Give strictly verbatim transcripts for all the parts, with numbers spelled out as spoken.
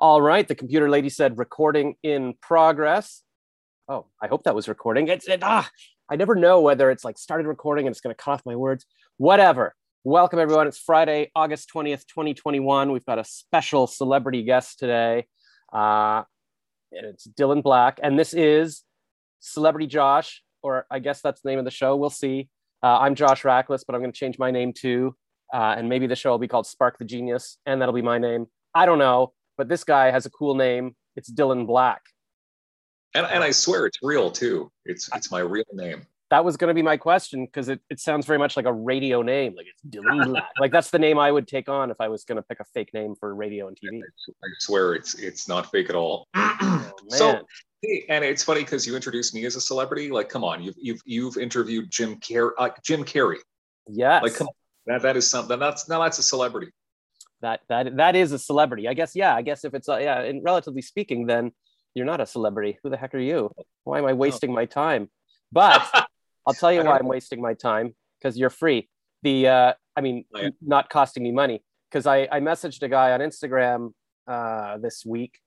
All right. The computer lady said recording in progress. Oh, I hope that was recording. It's, it, ah, I never know whether it's like started recording and it's going to cut off my words. Whatever. Welcome, everyone. It's Friday, August twentieth, twenty twenty-one. We've got a special celebrity guest today. Uh, and it's Dylan Black. And this is Celebrity Josh, or I guess that's the name of the show. We'll see. Uh, I'm Josh Rackless, but I'm going to change my name too. Uh, and maybe the show will be called Spark the Genius, and that'll be my name. I don't know. But this guy has a cool name. It's Dylan Black. And, and I swear it's real too. It's it's my real name. That was going to be my question, because it, it sounds very much like a radio name. Like it's Dylan Black. Like that's the name I would take on if I was going to pick a fake name for radio and T V. I swear it's it's not fake at all. Oh, so hey, and it's funny because you introduced me as a celebrity. Like come on, you've you've you've interviewed Jim Carrey. Uh, Jim Carrey. Yes. Like come on, that that is something. That's now that's a celebrity. That that that is a celebrity, I guess. Yeah, I guess if it's uh, yeah, and relatively speaking, then you're not a celebrity. Who the heck are you? Why am I wasting my time? But I'll tell you why I'm wasting my time, because you're free. The uh, I mean, oh, yeah. Not costing me money, because I I messaged a guy on Instagram uh, this week.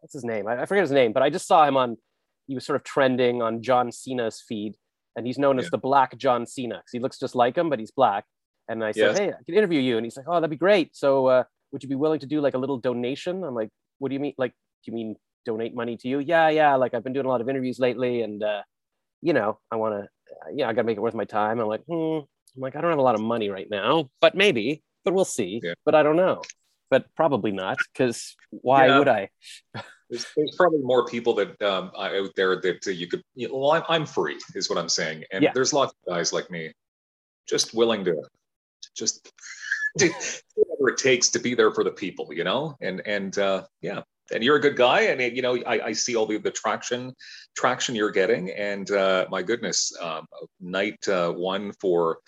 What's his name? I, I forget his name, but I just saw him on. He was sort of trending on John Cena's feed, and he's known yeah. as the Black John Cena because he looks just like him, but he's black. And I said, yes. Hey, I can interview you. And he's like, oh, that'd be great. So uh, would you be willing to do like a little donation? I'm like, what do you mean? Like, do you mean donate money to you? Yeah, yeah. Like I've been doing a lot of interviews lately and, uh, you know, I want to, uh, yeah, I got to make it worth my time. I'm like, hmm. I'm like, I don't have a lot of money right now, but maybe, but we'll see. Yeah. But I don't know, but probably not, because why yeah. would I? There's, there's probably more people that um, out there that uh, you could, you know, well, I'm, I'm free is what I'm saying. And yeah. there's lots of guys like me just willing to Just do whatever it takes to be there for the people, you know, and and uh, yeah, and you're a good guy, and you know, I, I see all the, the traction, traction you're getting, and uh, my goodness, um, night uh, one for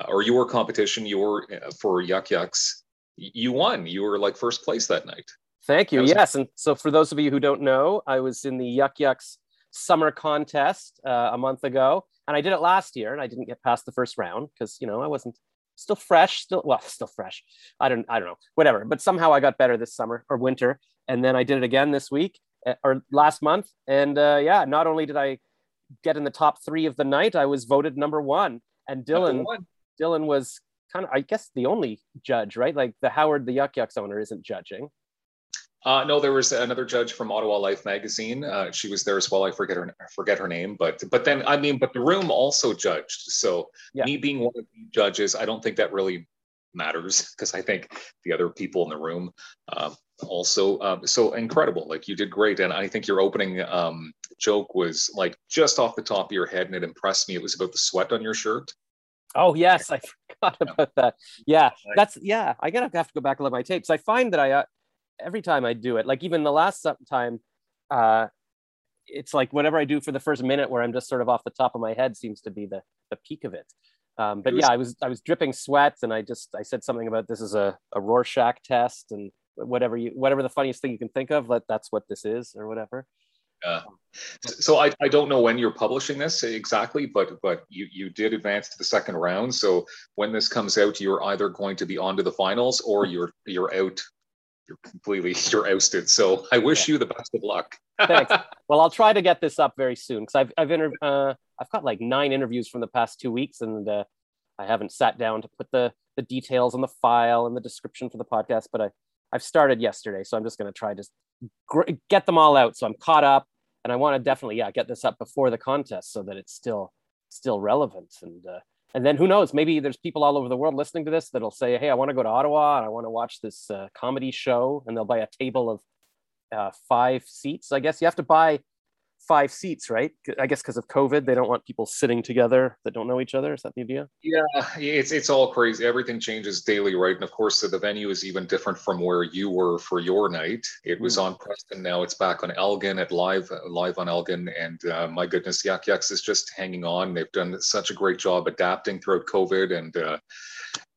uh, or your competition, your uh, for Yuck Yucks, you won. You were like first place that night. Thank you. Yes, and so for those of you who don't know, I was in the Yuck Yucks summer contest uh, a month ago, and I did it last year, and I didn't get past the first round because you know I wasn't. Still fresh, still, well, still fresh. I don't, I don't know, whatever. But somehow I got better this summer or winter. And then I did it again this week or last month. And uh, yeah, not only did I get in the top three of the night, I was voted number one. And Dylan, one. Dylan was kind of, I guess, the only judge, right? Like the Howard, the Yuck Yucks owner isn't judging. Uh, no, there was another judge from Ottawa Life Magazine. Uh, she was there as well. I forget her. I forget her name, but but then I mean, but the room also judged. So yeah. me being one of the judges, I don't think that really matters because I think the other people in the room uh, also uh, so incredible. Like you did great, and I think your opening um, joke was like just off the top of your head, and it impressed me. It was about the sweat on your shirt. Oh yes, I forgot about that. Yeah, that's yeah. I gotta have to go back and look at my tapes. I find that I. Uh, Every time I do it, like even the last time, uh, it's like whatever I do for the first minute where I'm just sort of off the top of my head seems to be the, the peak of it. Um, but it was, yeah, I was I was dripping sweat and I just, I said something about this is a, a Rorschach test and whatever you whatever the funniest thing you can think of, let, that's what this is or whatever. Uh, so I, I don't know when you're publishing this exactly, but but you, you did advance to the second round. So when this comes out, you're either going to be on to the finals or you're you're out. You're completely, you're ousted. So I wish yeah. you the best of luck. Thanks. Well, I'll try to get this up very soon because I've I've inter- uh, I've got like nine interviews from the past two weeks, and uh, I haven't sat down to put the the details on the file and the description for the podcast. But I I've started yesterday, so I'm just going to try to gr- get them all out. So I'm caught up, and I want to definitely yeah get this up before the contest so that it's still still relevant. And uh, and then who knows? Maybe there's people all over the world listening to this that'll say, hey, I want to go to Ottawa and I want to watch this uh, comedy show. And they'll buy a table of uh, five seats. I guess you have to buy five seats, right? I guess because of COVID, they don't want people sitting together that don't know each other. Is that the idea? Yeah, it's it's all crazy. Everything changes daily, right? And of course, the venue is even different from where you were for your night. It was mm. on Preston. Now it's back on Elgin at live, live on Elgin. And uh, my goodness, Yuck Yucks is just hanging on. They've done such a great job adapting throughout COVID. And uh,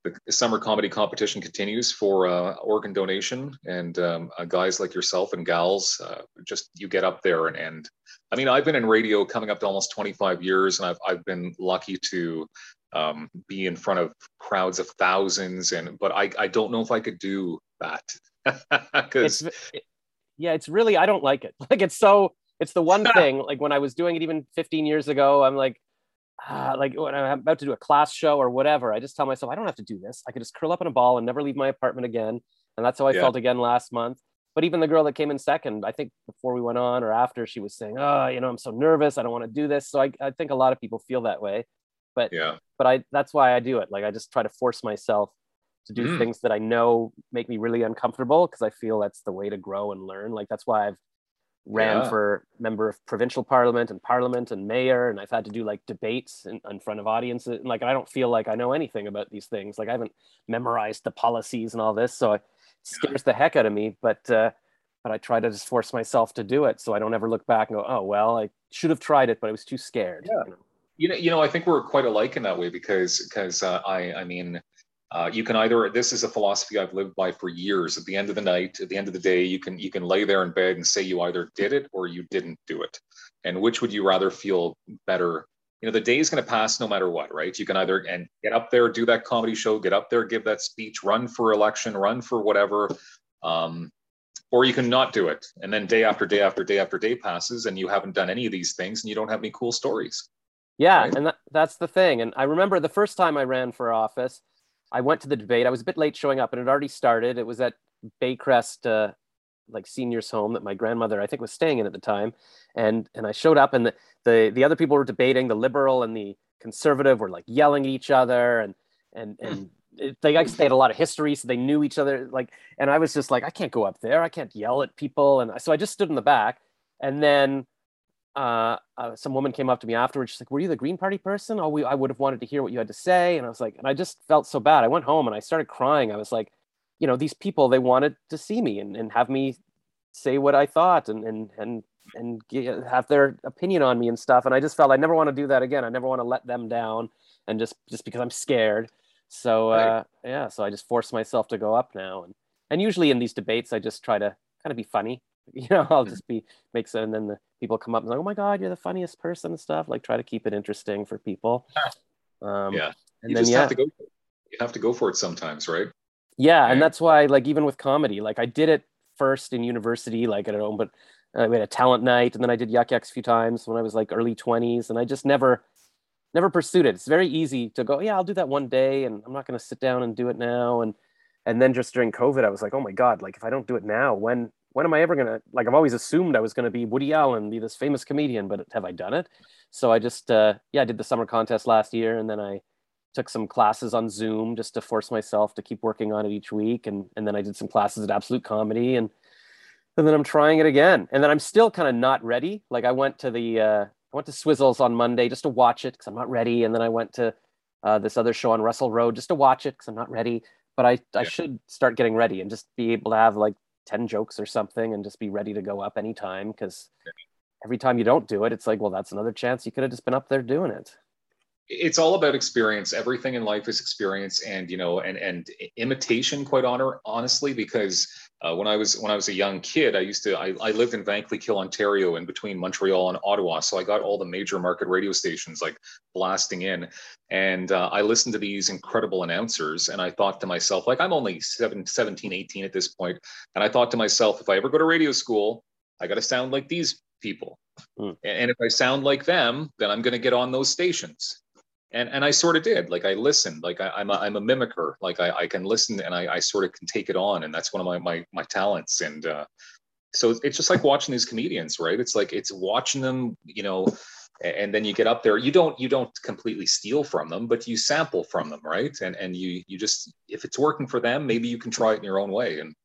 the summer comedy competition continues for uh, organ donation. And um, uh, guys like yourself and gals, uh, just you get up there and and I mean, I've been in radio coming up to almost twenty-five years, and I've I've been lucky to um, be in front of crowds of thousands. And but I, I don't know if I could do that because yeah, it's really, I don't like it. Like, it's so, it's the one thing, like when I was doing it even fifteen years ago, I'm like, ah, like when I'm about to do a class show or whatever, I just tell myself, I don't have to do this. I could just curl up in a ball and never leave my apartment again. And that's how I yeah. felt again last month. But even the girl that came in second, I think before we went on or after, she was saying, oh, you know, I'm so nervous. I don't want to do this. So I, I think a lot of people feel that way. But yeah, but I that's why I do it. Like, I just try to force myself to do mm. things that I know make me really uncomfortable, because I feel that's the way to grow and learn. Like, that's why I've ran yeah. for member of provincial parliament and parliament and mayor. And I've had to do like debates in, in front of audiences. And like, I don't feel like I know anything about these things. Like, I haven't memorized the policies and all this. So I scares the heck out of me, but uh but I try to just force myself to do it so I don't ever look back and go, oh well, I should have tried it, but I was too scared. Yeah. You know? you know you know I think we're quite alike in that way, because because uh, I I mean uh you can either, this is a philosophy I've lived by for years, at the end of the night, at the end of the day, you can you can lay there in bed and say you either did it or you didn't do it, and which would you rather feel better? You know, the day is going to pass no matter what, right? You can either and get up there, do that comedy show, get up there, give that speech, run for election, run for whatever, um, or you can not do it. And then day after day after day after day passes, and you haven't done any of these things, and you don't have any cool stories. Yeah, right? and that, that's the thing. And I remember the first time I ran for office, I went to the debate. I was a bit late showing up, and it already started. It was at Baycrest, uh, like seniors home that my grandmother, I think, was staying in at the time. And and I showed up, and the, the, the other people were debating, the liberal and the conservative were like yelling at each other. And, and, and it, they, they had a lot of history, so they knew each other. Like, and I was just like, I can't go up there. I can't yell at people. And so I just stood in the back. And then uh, uh, some woman came up to me afterwards. She's like, were you the Green Party person? Oh, we, I would have wanted to hear what you had to say. And I was like, and I just felt so bad. I went home and I started crying. I was like, you know, these people, they wanted to see me and, and have me say what I thought and and and and get, have their opinion on me and stuff. And I just felt I never want to do that again. I never want to let them down, and just just because I'm scared. So right. uh, yeah, so I just force myself to go up now. And and usually in these debates, I just try to kind of be funny. You know, I'll just be make sense, and then the people come up and like, oh my God, you're the funniest person and stuff. Like, try to keep it interesting for people. Um, yeah, and you then just yeah, have to go for it. You have to go for it sometimes, right? Yeah, and that's why, like, even with comedy, like, I did it first in university, like, I don't know, but uh, we had a talent night, and then I did Yuck Yucks a few times when I was, like, early twenties, and I just never, never pursued it. It's very easy to go, yeah, I'll do that one day, and I'm not going to sit down and do it now, and and then just during COVID, I was like, oh my God, like, if I don't do it now, when, when am I ever going to, like, I've always assumed I was going to be Woody Allen, be this famous comedian, but have I done it? So I just, uh, yeah, I did the summer contest last year, and then I took some classes on Zoom just to force myself to keep working on it each week. And, and then I did some classes at Absolute Comedy, and, and then I'm trying it again. And then I'm still kind of not ready. Like, I went to the, uh, I went to Swizzles on Monday just to watch it, 'cause I'm not ready. And then I went to uh, this other show on Russell Road just to watch it, 'cause I'm not ready, but I, yeah. I should start getting ready and just be able to have like ten jokes or something and just be ready to go up anytime. 'Cause yeah. every time you don't do it, it's like, well, that's another chance. You could have just been up there doing it. It's all about experience. Everything in life is experience, and you know, and and imitation. Quite honor, honestly, because uh, when I was when I was a young kid, I used to I, I lived in Vankleek Hill, Ontario, in between Montreal and Ottawa, so I got all the major market radio stations like blasting in, and uh, I listened to these incredible announcers, and I thought to myself, like, I'm only seventeen, eighteen at this point, and I thought to myself, if I ever go to radio school, I got to sound like these people, mm. and if I sound like them, then I'm going to get on those stations. And and I sort of did. Like, I listened, like I, I'm, a, I'm a mimicker, like I, I can listen and I, I sort of can take it on. And that's one of my my, my talents. And uh, so it's just like watching these comedians, right? It's like, it's watching them, you know, and then you get up there, you don't, you don't completely steal from them, but you sample from them, right? And and you, you just, if it's working for them, maybe you can try it in your own way. And,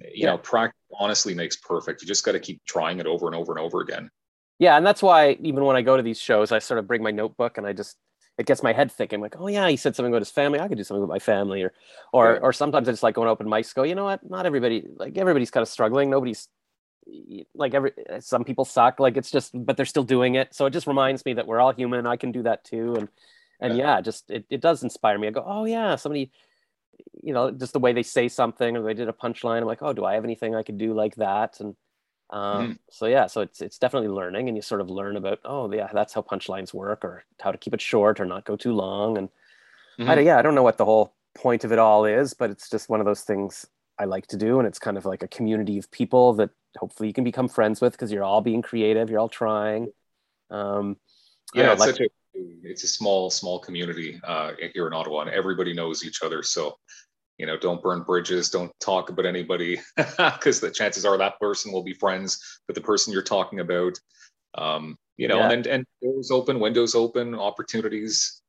you yeah. know, practice honestly makes perfect. You just got to keep trying it over and over and over again. Yeah. And that's why even when I go to these shows, I sort of bring my notebook and I just, it gets my head thick. I'm like, oh yeah, he said something about his family. I could do something with my family, or, or, right. or sometimes I just like going open mics. Go, you know what? Not everybody. Like everybody's kind of struggling. Nobody's like every. Some people suck. Like it's just, but they're still doing it. So it just reminds me that we're all human. And I can do that too. And and yeah, yeah just it, it does inspire me. I go, oh yeah, somebody. You know, just the way they say something or they did a punchline. I'm like, oh, do I have anything I could do like that? And um, mm. so yeah, so it's it's definitely learning, and you sort of learn about, oh yeah, that's how punchlines work, or how to keep it short or not go too long. And mm-hmm. I, yeah, I don't know what the whole point of it all is, but it's just one of those things I like to do. And it's kind of like a community of people that hopefully you can become friends with, because you're all being creative, you're all trying. Um, yeah, know, it's, like, such a, it's a small, small community uh, here in Ottawa, and everybody knows each other. So, you know, don't burn bridges, don't talk about anybody, because the chances are that person will be friends with the person you're talking about. Um, you know, yeah. and, and doors open, windows open, opportunities,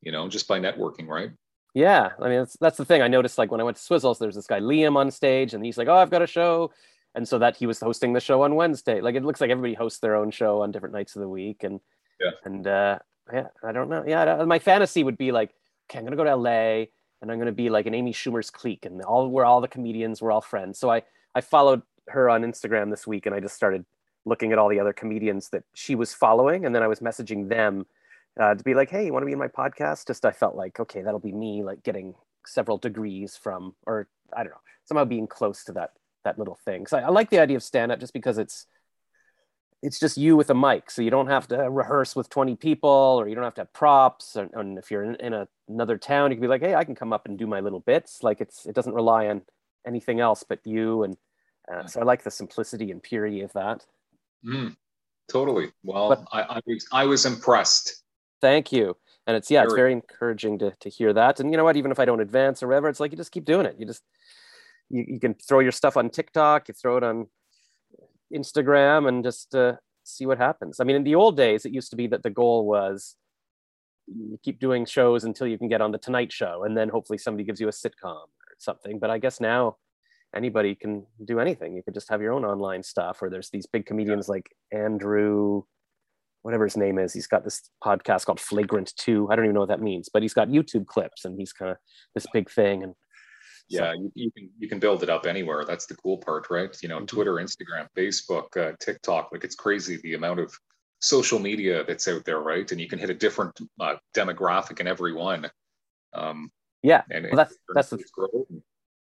you know, just by networking, right? Yeah, I mean, that's, that's the thing. I noticed, like, when I went to Swizzles, there's this guy Liam on stage, and he's like, oh, I've got a show. And so that he was hosting the show on Wednesday. Like, it looks like everybody hosts their own show on different nights of the week. And, yeah, and uh, yeah, I don't know. Yeah, I don't, my fantasy would be like, okay, I'm going to go to L A, and I'm going to be like an Amy Schumer's clique, and all we're all the comedians, we're all friends. So I, I followed her on Instagram this week, and I just started looking at all the other comedians that she was following. And then I was messaging them uh, to be like, hey, you want to be in my podcast? Just, I felt like, okay, that'll be me, like, getting several degrees from, or I don't know, somehow being close to that, that little thing. So I, I like the idea of stand-up, just because it's, it's just you with a mic. So you don't have to rehearse with twenty people, or you don't have to have props. Or, and if you're in, in a, another town, you can be like, hey, I can come up and do my little bits. Like, it's, it doesn't rely on anything else but you. And uh, so I like the simplicity and purity of that. Mm, totally. Well, but, I, I, was, I was impressed. Thank you. And it's, yeah, very. it's very encouraging to, to hear that. And you know what, even if I don't advance or whatever, it's like, you just keep doing it. You just, you, you can throw your stuff on TikTok, you throw it on Instagram, and just uh, see what happens. I mean, in the old days, it used to be that the goal was you keep doing shows until you can get on the Tonight Show, and then hopefully somebody gives you a sitcom or something. But I guess now anybody can do anything. You could just have your own online stuff, or there's these big comedians like Andrew, whatever his name is. He's got this podcast called Flagrant two. I don't even know what that means, but he's got YouTube clips, and he's kind of this big thing. And yeah, so. you, you can you can build it up anywhere. That's the cool part, right? You know, mm-hmm. Twitter, Instagram, Facebook, uh, TikTok. Like, it's crazy the amount of social media that's out there, right? And you can hit a different uh, demographic in every one. Um, yeah, and well, that's that's the grow.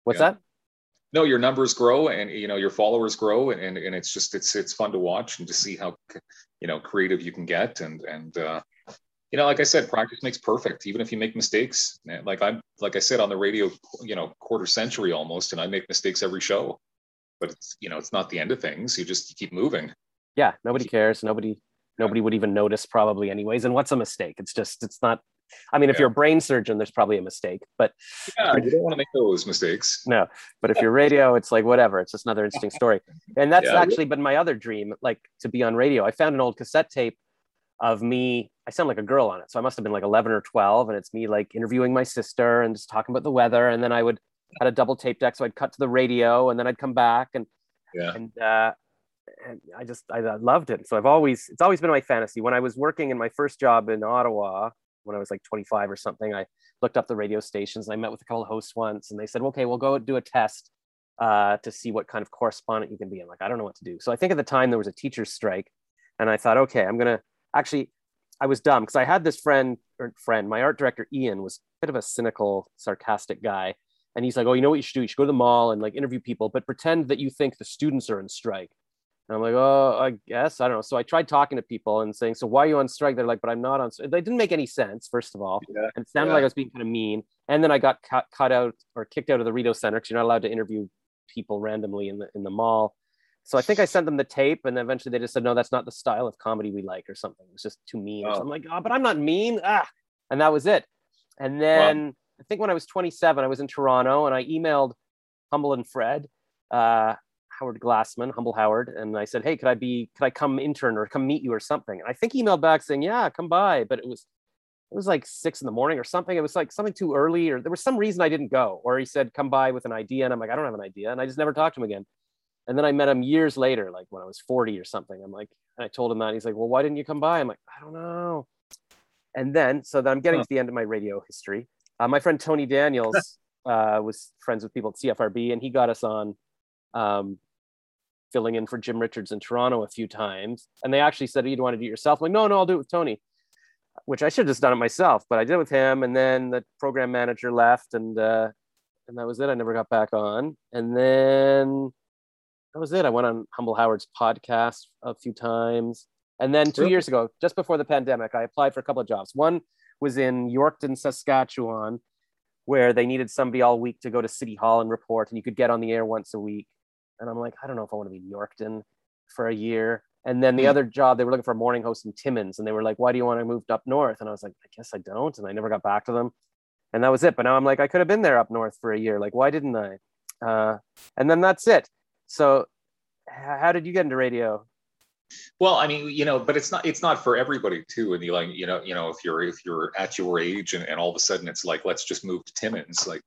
What's yeah. that? No, your numbers grow, and, you know, your followers grow, and, and, and it's just, it's, it's fun to watch and to see how, you know, creative you can get. And, and, uh, you know, like I said, practice makes perfect, even if you make mistakes. Like I'm, like I said, on the radio, you know, quarter century almost, and I make mistakes every show, but it's, you know, it's not the end of things. You just you keep moving. Yeah. Nobody cares. Nobody, nobody would even notice probably anyways. And what's a mistake? It's just, it's not, I mean, if yeah. you're a brain surgeon, there's probably a mistake, but yeah, you don't want to make those mistakes. No, but if you're radio, it's like, whatever, it's just another interesting story. And that's yeah, actually yeah. been my other dream, like, to be on radio. I found an old cassette tape of me. I sound like a girl on it, so I must have been like eleven or twelve, and it's me, like, interviewing my sister and just talking about the weather. And then I would had a double tape deck, so I'd cut to the radio, and then I'd come back, and yeah. and uh, and I just I loved it. So I've always it's always been my fantasy. When I was working in my first job in Ottawa, when I was like twenty-five or something, I looked up the radio stations, and I met with a couple of hosts once, and they said, okay, we'll go do a test uh, to see what kind of correspondent you can be. I'm like, I don't know what to do. So I think at the time there was a teacher's strike, and I thought, okay, I'm going to actually, I was dumb because I had this friend, or friend, my art director, Ian, was a bit of a cynical, sarcastic guy. And he's like, oh, you know what you should do? You should go to the mall and, like, interview people, but pretend that you think the students are in strike. And I'm like, oh, I guess, I don't know. So I tried talking to people and saying, so why are you on strike? They're like, but I'm not on strike. They didn't make any sense, first of all. Yeah, and it sounded yeah. like I was being kind of mean. And then I got cut, cut out or kicked out of the Rideau Center, because you're not allowed to interview people randomly in the in the mall. So I think I sent them the tape, and eventually they just said, no, that's not the style of comedy we like, or something. It was just too mean. Oh. So I'm like, oh, but I'm not mean. Ah. And that was it. And then wow. I think when I was twenty-seven, I was in Toronto, and I emailed Humble and Fred. Uh, Howard Glassman, Humble Howard. And I said, hey, could I be, could I come intern or come meet you or something? And I think he emailed back saying, yeah, come by. But it was, it was like six in the morning or something. It was like something too early, or there was some reason I didn't go. Or he said, come by with an idea. And I'm like, I don't have an idea. And I just never talked to him again. And then I met him years later, like when I was forty or something. I'm like, and I told him that, and he's like, well, why didn't you come by? I'm like, I don't know. And then, so then I'm getting huh. to the end of my radio history. Uh, my friend, Tony Daniels uh, was friends with people at C F R B, and he got us on, um, filling in for Jim Richards in Toronto a few times. And they actually said, oh, you'd want to do it yourself? I'm like, no, no, I'll do it with Tony, which I should have just done it myself, but I did it with him. And then the program manager left, and, uh, and that was it. I never got back on. And then that was it. I went on Humble Howard's podcast a few times. And then two really? years ago, just before the pandemic, I applied for a couple of jobs. One was in Yorkton, Saskatchewan, where they needed somebody all week to go to City Hall and report, and you could get on the air once a week. And I'm like, I don't know if I want to be in Yorkton for a year. And then the other job, they were looking for a morning host in Timmins. And they were like, why do you want to move up north? And I was like, I guess I don't. And I never got back to them. And that was it. But now I'm like, I could have been there up north for a year. Like, why didn't I? Uh, and then that's it. So how did you get into radio? Well, I mean, you know, but it's not, it's not for everybody too. And you like, you know, you know, if you're, if you're at your age and, and all of a sudden it's like, let's just move to Timmins, like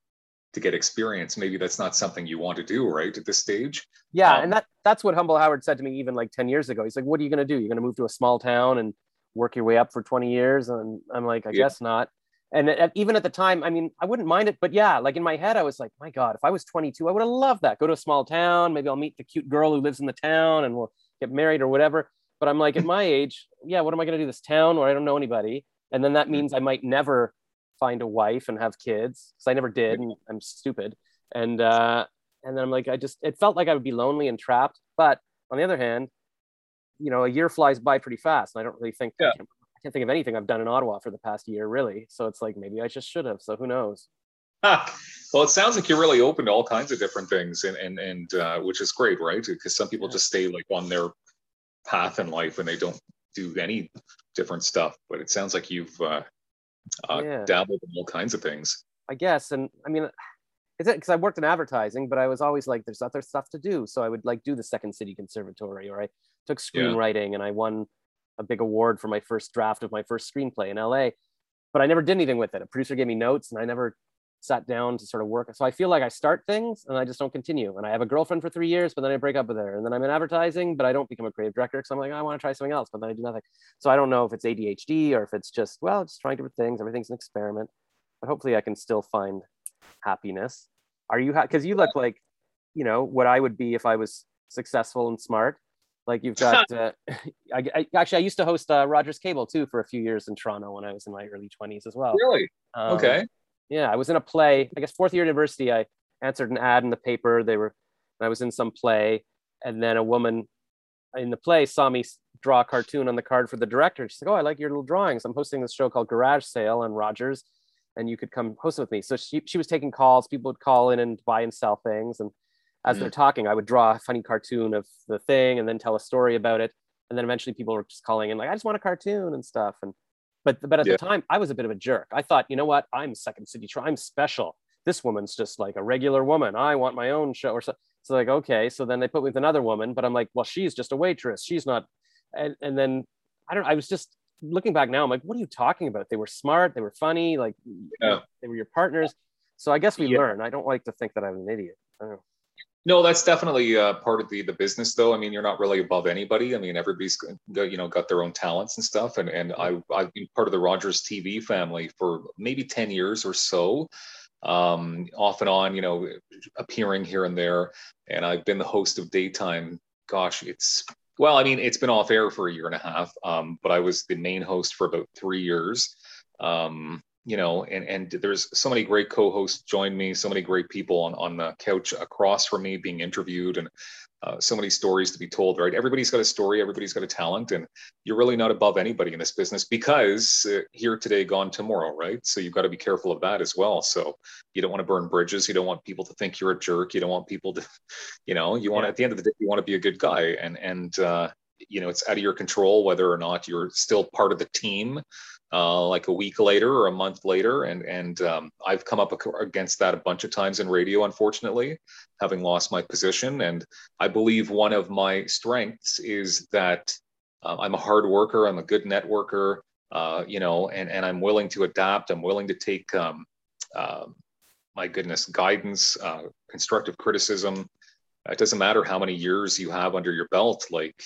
to get experience, maybe that's not something you want to do right at this stage. Yeah. Um, and that, that's what Humble Howard said to me, even like ten years ago. He's like, what are you going to do? You're going to move to a small town and work your way up for twenty years. And I'm like, I yeah. guess not. And at, even at the time, I mean, I wouldn't mind it, but yeah, like in my head, I was like, my God, if I was twenty-two, I would have loved that. Go to a small town. Maybe I'll meet the cute girl who lives in the town and we'll get married or whatever. But I'm like, at my age, yeah, what am I going to do this town where I don't know anybody? And then that means I might never find a wife and have kids, because I never did, and I'm stupid. And uh, and then I'm like, I just, it felt like I would be lonely and trapped. But on the other hand, you know, a year flies by pretty fast, and I don't really think, yeah. I, can't, I can't think of anything I've done in Ottawa for the past year, really. So it's like, maybe I just should have, so who knows? Ah, well, it sounds like you're really open to all kinds of different things, and and and uh, which is great, right? Because some people yeah. just stay like on their path in life and they don't do any different stuff. But it sounds like you've uh, uh, yeah. dabbled in all kinds of things. I guess, and I mean, it's because I worked in advertising, but I was always like, there's other stuff to do. So I would like do the Second City Conservatory, or I took screenwriting, yeah. and I won a big award for my first draft of my first screenplay in L A. But I never did anything with it. A producer gave me notes, and I never sat down to sort of work. So I feel like I start things and I just don't continue. And I have a girlfriend for three years, but then I break up with her. And then I'm in advertising, but I don't become a creative director because I'm like, I want to try something else, but then I do nothing. So I don't know if it's A D H D or if it's just, well, just trying different things. Everything's an experiment, but hopefully I can still find happiness. Are you, ha- cause you look like, you know, what I would be if I was successful and smart. Like you've got, uh, I, I actually, I used to host uh, Rogers Cable too for a few years in Toronto when I was in my early twenties as well. Really? Um, okay. Yeah, I was in a play, I guess fourth year university, I answered an ad in the paper. They were, I was in some play, and then a woman in the play saw me draw a cartoon on the card for the director. She's like, oh, I like your little drawings. I'm hosting this show called Garage Sale on Rogers, and you could come host it with me. So she, she was taking calls. People would call in and buy and sell things. And as mm-hmm. they're talking, I would draw a funny cartoon of the thing and then tell a story about it. And then eventually people were just calling in like, I just want a cartoon and stuff. And But but at yeah. the time, I was a bit of a jerk. I thought, you know what? I'm Second City. I'm special. This woman's just like a regular woman. I want my own show. Or so. So like, okay. So then they put me with another woman. But I'm like, well, she's just a waitress. She's not. And and then I don't. I was just looking back now. I'm like, what are you talking about? They were smart. They were funny. Like yeah. they were your partners. So I guess we yeah. learn. I don't like to think that I'm an idiot. I don't know. No, that's definitely uh, part of the, the business, though. I mean, you're not really above anybody. I mean, everybody's, you know, got their own talents and stuff. And and I, I've been part of the Rogers T V family for maybe ten years or so, um, off and on, you know, appearing here and there. And I've been the host of Daytime. Gosh, it's, well, I mean, it's been off air for a year and a half, um, but I was the main host for about three years. Um You know, and, and there's so many great co-hosts joined me, so many great people on, on the couch across from me being interviewed, and uh, so many stories to be told, right? Everybody's got a story, everybody's got a talent, and you're really not above anybody in this business, because uh, here today, gone tomorrow, right? So you've got to be careful of that as well. So you don't want to burn bridges. You don't want people to think you're a jerk. You don't want people to, you know, you want yeah. at the end of the day, you want to be a good guy. And, and uh, you know, it's out of your control whether or not you're still part of the team. Uh, like a week later or a month later. And and um, I've come up against that a bunch of times in radio, unfortunately, having lost my position. And I believe one of my strengths is that uh, I'm a hard worker, I'm a good networker, uh, you know, and, and I'm willing to adapt. I'm willing to take, um, uh, my goodness, guidance, uh, constructive criticism. It doesn't matter how many years you have under your belt, like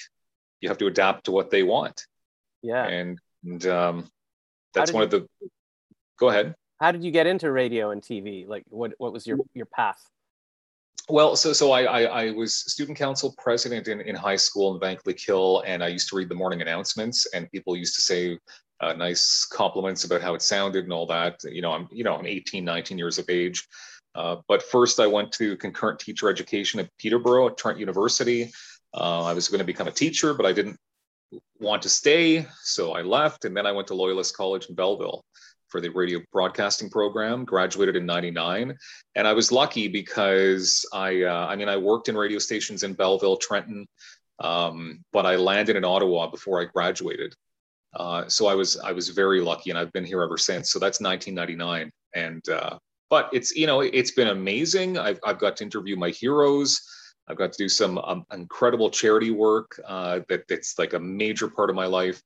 you have to adapt to what they want. Yeah. And, and um, That's one you, of the, go ahead. How did you get into radio and T V? Like what, what was your, your path? Well, so so I, I, I was student council president in, in high school in Vankleek Hill, and I used to read the morning announcements, and people used to say uh, nice compliments about how it sounded and all that. You know, I'm, you know, I'm eighteen, nineteen years of age. Uh, but first I went to concurrent teacher education at Peterborough at Trent University. Uh, I was going to become a teacher, but I didn't want to stay, so I left, and then I went to Loyalist College in Belleville, for the radio broadcasting program, graduated in ninety-nine. And I was lucky because I, uh, I mean, I worked in radio stations in Belleville, Trenton, um, but I landed in Ottawa before I graduated. Uh, so I was, I was very lucky, and I've been here ever since. So that's nineteen ninety-nine. And, uh, but it's, you know, it's been amazing. I've, I've got to interview my heroes. I've got to do some um, incredible charity work uh, that that's like a major part of my life.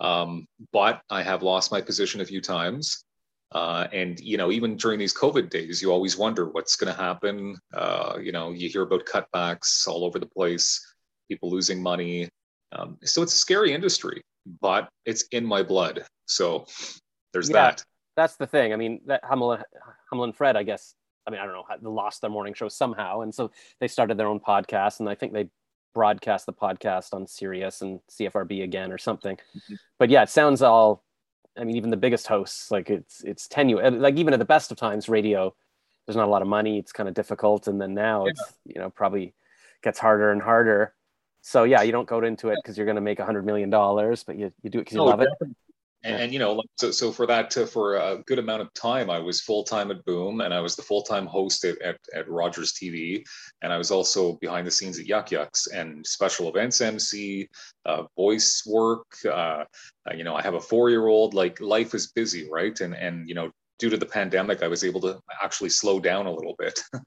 Um, but I have lost my position a few times. Uh, and, you know, even during these COVID days, you always wonder what's going to happen. Uh, you know, you hear about cutbacks all over the place, people losing money. Um, so it's a scary industry, but it's in my blood. So there's yeah, that. That's the thing. I mean, that Hamlin, Hamlin Fred, I guess, I mean, I don't know, lost their morning show somehow. And so they started their own podcast, and I think they broadcast the podcast on Sirius and C F R B again or something. Mm-hmm. But yeah, it sounds all, I mean, even the biggest hosts, like it's, it's tenuous. Like even at the best of times, radio, there's not a lot of money. It's kind of difficult. And then now yeah. it's, you know, probably gets harder and harder. So yeah, you don't go into it because you're going to make a hundred million dollars, but you, you do it because you oh, love definitely. it. And, yeah. and, you know, so, so for that, uh, for a good amount of time, I was full-time at Boom, and I was the full-time host at, at, at Rogers T V. And I was also behind the scenes at Yuck Yucks and special events M C, uh, voice work. Uh, you know, I have a four-year-old, like life is busy, right? And, and, you know, due to the pandemic, I was able to actually slow down a little bit, uh,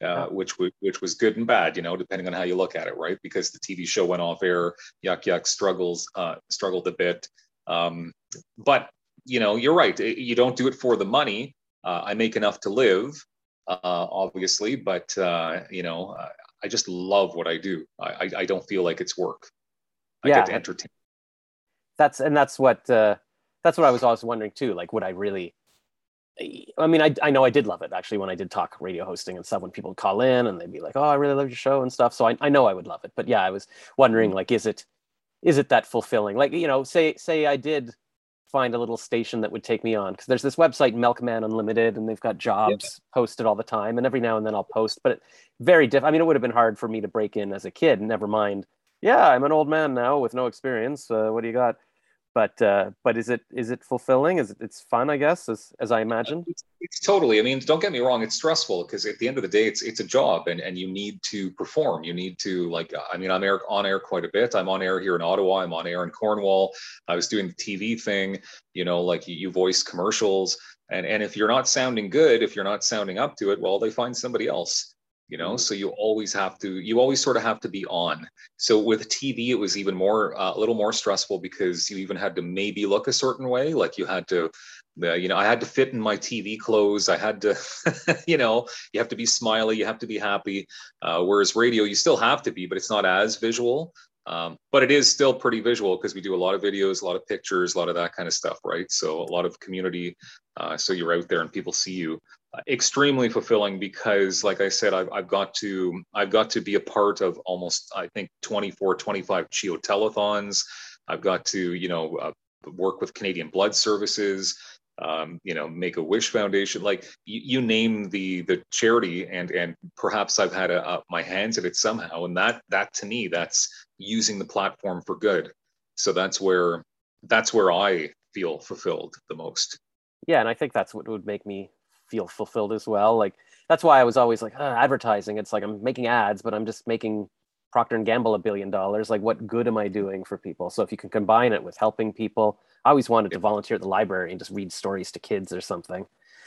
yeah. which, w- which was good and bad, you know, depending on how you look at it, right? Because the T V show went off air, Yuck Yucks struggles, uh, struggled a bit. Um, but, you know, you're right. You don't do it for the money. Uh, I make enough to live, uh, obviously, but, uh, you know, I just love what I do. I, I don't feel like it's work. I yeah. get to entertain. That's, and that's what, uh, that's what I was always wondering too. Like, would I really, I mean, I, I know I did love it actually when I did talk radio hosting and stuff, when people would call in and they'd be like, oh, I really love your show and stuff. So I, I know I would love it, but yeah, I was wondering, like, is it, is it that fulfilling? Like, you know, say, say I did find a little station that would take me on, because there's this website Milkman Unlimited, and they've got jobs yep. posted all the time, and every now and then I'll post, but it, very different. I mean, it would have been hard for me to break in as a kid, never mind. Yeah. I'm an old man now with no experience. Uh, what do you got? But, uh, but is it, is it fulfilling? Is it, it's fun, I guess, as, as I imagine. It's, it's totally, I mean, don't get me wrong. It's stressful because at the end of the day, it's, it's a job, and, and you need to perform. You need to, like, I mean, I'm air, on air quite a bit. I'm on air here in Ottawa. I'm on air in Cornwall. I was doing the T V thing, you know, like you, you voice commercials, and, and if you're not sounding good, if you're not sounding up to it, well, they find somebody else. You know, so you always have to, you always sort of have to be on. So with T V, it was even more, uh, a little more stressful because you even had to maybe look a certain way. Like you had to, uh, you know, I had to fit in my T V clothes. I had to, you know, you have to be smiley, you have to be happy. Uh, whereas radio, you still have to be, but it's not as visual. Um, but it is still pretty visual because we do a lot of videos, a lot of pictures, a lot of that kind of stuff, right? So a lot of community. Uh, so you're out there and people see you. Extremely fulfilling because, like I said, I've, I've got to I've got to be a part of almost, I think, twenty-four, twenty-five C H E O telethons. I've got to, you know, uh, work with Canadian Blood Services, um, you know, Make a Wish Foundation. Like you, you name the the charity, and and perhaps I've had a, a, my hands at it somehow. And that that to me, that's using the platform for good. So that's where that's where I feel fulfilled the most. Yeah, and I think that's what would make me feel fulfilled as well. Like that's why I was always like, oh, advertising, it's like I'm making ads, but I'm just making Procter and Gamble a billion dollars. Like what good am I doing for people? So if you can combine it with helping people, I always wanted to volunteer at the library and just read stories to kids or something.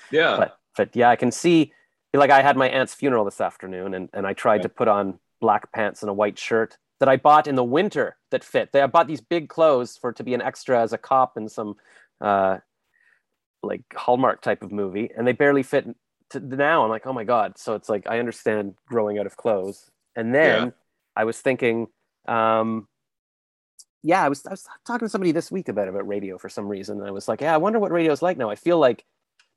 Yeah. But, but yeah, I can see, like I had my aunt's funeral this afternoon, and, and I tried yeah. to put on black pants and a white shirt that I bought in the winter that fit. They, I bought these big clothes for to be an extra as a cop in some, uh, like Hallmark type of movie, and they barely fit to now. I'm like, oh my God. So it's like, I understand growing out of clothes. And then yeah. I was thinking, um, yeah, I was, I was talking to somebody this week about, about radio for some reason. And I was like, yeah, I wonder what radio is like now. I feel like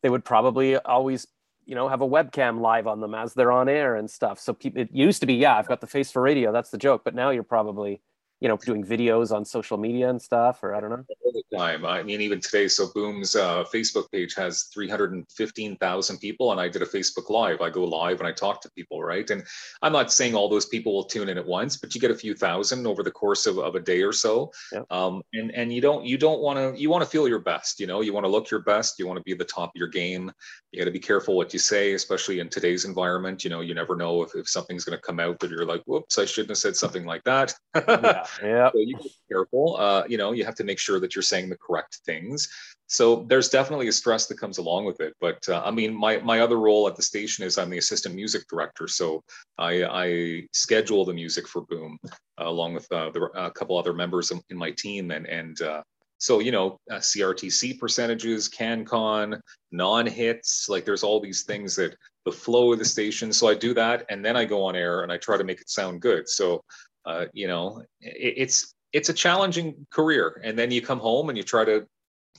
they would probably always, you know, have a webcam live on them as they're on air and stuff. So people, it used to be, yeah, I've got the face for radio. That's the joke. But now you're probably you know, doing videos on social media and stuff, or I don't know. All the time. I mean, even today, so Boom's uh, Facebook page has three hundred fifteen thousand people, and I did a Facebook Live. I go live and I talk to people, right? And I'm not saying all those people will tune in at once, but you get a few thousand over the course of, of a day or so. Yep. Um, and and you don't you don't want to, you want to feel your best, you know, you want to look your best, you want to be at the top of your game. You got to be careful what you say, especially in today's environment. You know, you never know if, if something's going to come out that you're like, whoops, I shouldn't have said something like that. Yeah. Yeah. So you be careful. Uh, you know, you have to make sure that you're saying the correct things. So there's definitely a stress that comes along with it. But uh, I mean, my my other role at the station is I'm the assistant music director. So I, I schedule the music for Boom, uh, along with uh, the, a couple other members in my team, and and. Uh, So, you know, uh, C R T C percentages, CanCon, non-hits, like there's all these things that the flow of the station. So I do that, and then I go on air and I try to make it sound good. So, uh, you know, it, it's it's a challenging career. And then you come home and you try to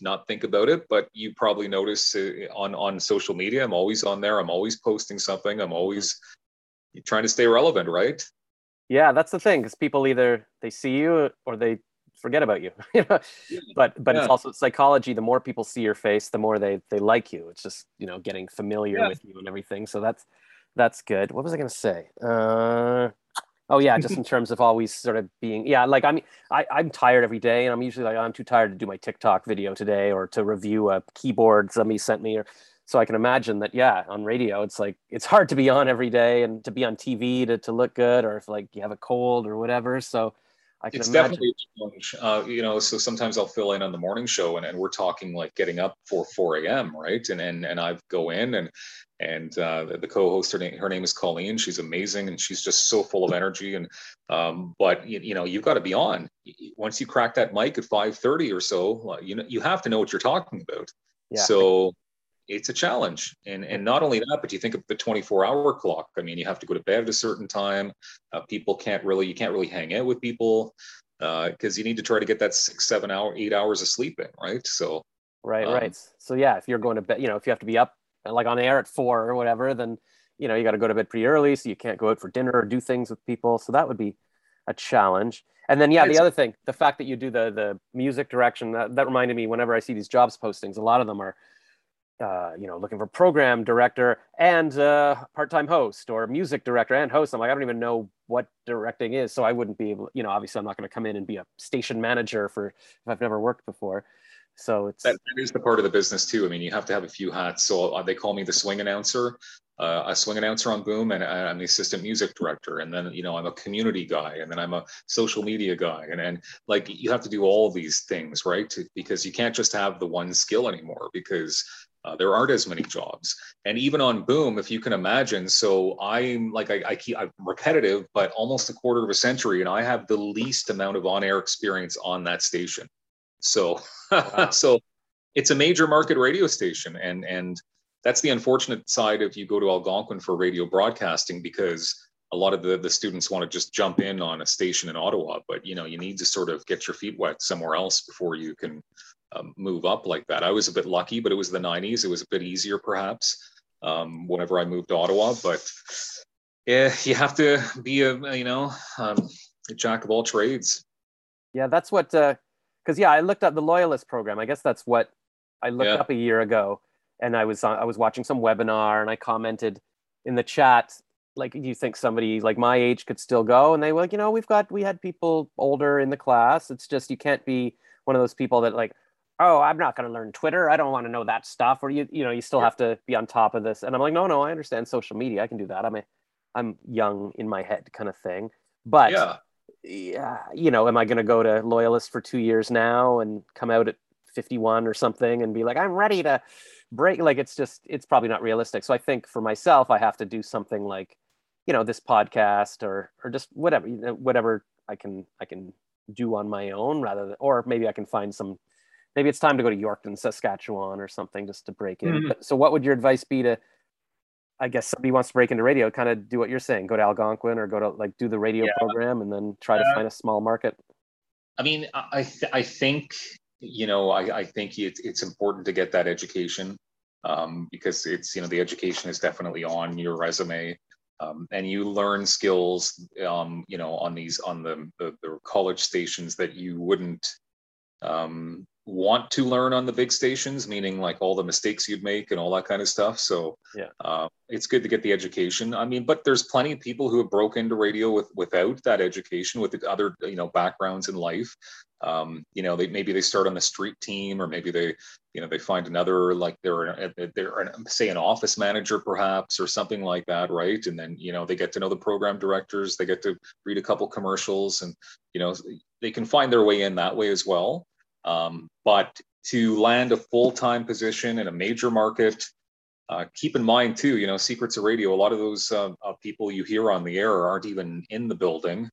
not think about it, but you probably notice uh, on, on social media, I'm always on there. I'm always posting something. I'm always trying to stay relevant, right? Yeah, that's the thing, because people either they see you or they forget about you, but but yeah. It's also psychology. The more people see your face, the more they they like you. It's just, you know, getting familiar yeah. with you and everything. So that's that's good. What was I gonna say? Uh, oh yeah, just in terms of always sort of being yeah. Like I'm I, I'm tired every day, and I'm usually like, oh, I'm too tired to do my TikTok video today, or to review a keyboard somebody sent me, or so I can imagine that yeah on radio it's like it's hard to be on every day and to be on T V to to look good, or if like you have a cold or whatever. So. It's imagine. Definitely a challenge, uh, you know, so sometimes I'll fill in on the morning show, and, and we're talking like getting up for four a.m., right? And and and I go in, and and uh, the co-host, her name, her name is Colleen. She's amazing, and she's just so full of energy. And um, but, you, you know, you've got to be on. Once you crack that mic at five thirty or so, you know, you have to know what you're talking about. Yeah. So it's a challenge. And and not only that, but you think of the twenty-four hour clock. I mean, you have to go to bed at a certain time. Uh, people can't really, you can't really hang out with people because uh, you need to try to get that six, seven hour, eight hours of sleep in, right? So. Right, um, right. So yeah, if you're going to bed, you know, if you have to be up like on air at four or whatever, then, you know, you got to go to bed pretty early. So you can't go out for dinner or do things with people. So that would be a challenge. And then, yeah, the other thing, the fact that you do the the music direction, that, that reminded me whenever I see these jobs postings, a lot of them are, Uh, you know, looking for program director and uh, part-time host, or music director and host. I'm like, I don't even know what directing is, so I wouldn't be able. You know, obviously, I'm not going to come in and be a station manager for if I've never worked before. So it's that, that is the part of the business too. I mean, you have to have a few hats. So uh, they call me the swing announcer, uh, a swing announcer on Boom, and I'm the assistant music director. And then, you know, I'm a community guy, and then I'm a social media guy, and and like you have to do all these things, right? To, because you can't just have the one skill anymore, because Uh, there aren't as many jobs. And even on Boom, if you can imagine, so I'm like, I, I keep, I'm repetitive, but almost a quarter of a century, and I have the least amount of on-air experience on that station. So, wow. So it's a major market radio station. And, and that's the unfortunate side if you go to Algonquin for radio broadcasting, because a lot of the, the students want to just jump in on a station in Ottawa, but, you know, you need to sort of get your feet wet somewhere else before you can Um, move up like that. I was a bit lucky, but it was the nineties. It was a bit easier, perhaps, um, whenever I moved to Ottawa. But yeah, you have to be a, you know, um, a jack of all trades. Yeah, that's what, because uh, yeah, I looked up the Loyalist program. I guess that's what I looked yeah. up a year ago. And I was on, I was watching some webinar, and I commented in the chat, like, do you think somebody like my age could still go? And they were like, you know, we've got, we had people older in the class. It's just, you can't be one of those people that like, oh, I'm not going to learn Twitter. I don't want to know that stuff. Or you, you know, you still have to be on top of this. And I'm like, no, no, I understand social media. I can do that. I'm, a, I'm young in my head, kind of thing. But yeah, yeah you know, am I going to go to Loyalist for two years now and come out at fifty-one or something and be like, I'm ready to break? Like, it's just, it's probably not realistic. So I think for myself, I have to do something like, you know, this podcast or or just whatever, you know, whatever I can I can do on my own, rather than, or maybe I can find some. Maybe it's time to go to Yorkton, Saskatchewan or something just to break in. Mm-hmm. So what would your advice be to, I guess somebody wants to break into radio, kind of do what you're saying, go to Algonquin or go to like do the radio yeah. program and then try yeah. to find a small market? I mean, I th- I think, you know, I, I think it's, it's important to get that education um, because it's, you know, the education is definitely on your resume. Um, and you learn skills, um, you know, on these, on the, the, the college stations that you wouldn't um, want to learn on the big stations, meaning like all the mistakes you'd make and all that kind of stuff. So yeah, uh, it's good to get the education. I mean, but there's plenty of people who have broke into radio with, without that education, with the other, you know, backgrounds in life. Um, you know, they, maybe they start on the street team, or maybe they, you know, they find another, like they're, they're say an office manager perhaps, or something like that. Right. And then, you know, they get to know the program directors, they get to read a couple commercials, and, you know, they can find their way in that way as well. Um, but to land a full-time position in a major market, uh, keep in mind too, you know, secrets of radio, a lot of those uh, uh, people you hear on the air aren't even in the building.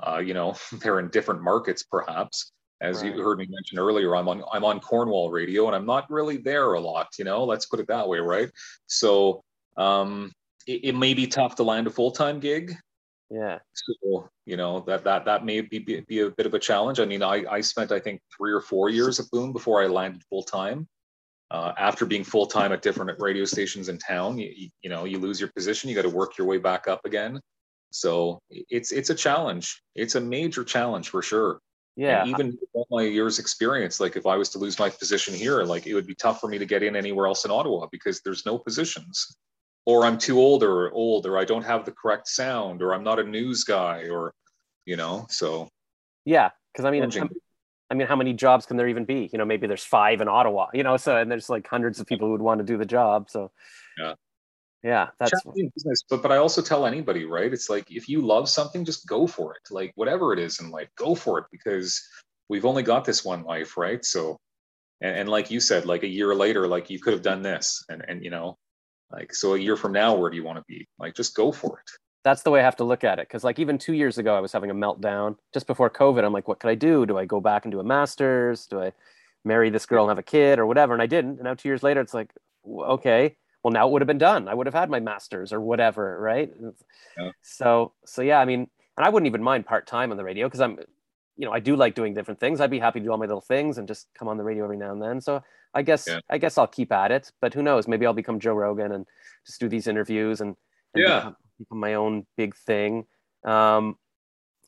Uh, you know, they're in different markets, perhaps. As right. you heard me mention earlier, I'm on I'm on Cornwall radio, and I'm not really there a lot. You know, let's put it that way, right? So um, it, it may be tough to land a full-time gig. Yeah. So you know that that that may be, be be a bit of a challenge. I mean, I I spent I think three or four years at Boom before I landed full-time. Uh, after being full-time at different radio stations in town, you, you, you know, you lose your position. You got to work your way back up again. So it's it's a challenge. It's a major challenge for sure. Yeah. And even with all my years' experience, like if I was to lose my position here, like it would be tough for me to get in anywhere else in Ottawa because there's no positions, or I'm too old or old, or I don't have the correct sound, or I'm not a news guy, or you know. So yeah, because I mean, how, I mean, how many jobs can there even be? You know, maybe there's five in Ottawa. You know, so and there's like hundreds of people who would want to do the job. So yeah. Yeah, that's challenging business, but but I also tell anybody, right? It's like if you love something, just go for it. Like whatever it is in life, go for it, because we've only got this one life, right? So, and, and like you said, like a year later, like you could have done this, and and you know, like so a year from now, where do you want to be? Like just go for it. That's the way I have to look at it, because like even two years ago, I was having a meltdown just before COVID. I'm like, what could I do? Do I go back and do a master's? Do I marry this girl and have a kid or whatever? And I didn't. And now two years later, it's like, okay. Well, now it would have been done. I would have had my master's or whatever, right? Yeah. So, so yeah, I mean, and I wouldn't even mind part-time on the radio because I'm, you know, I do like doing different things. I'd be happy to do all my little things and just come on the radio every now and then. So I guess, yeah. I guess I'll keep at it, but who knows, maybe I'll become Joe Rogan and just do these interviews and, and yeah. become, become my own big thing. Um,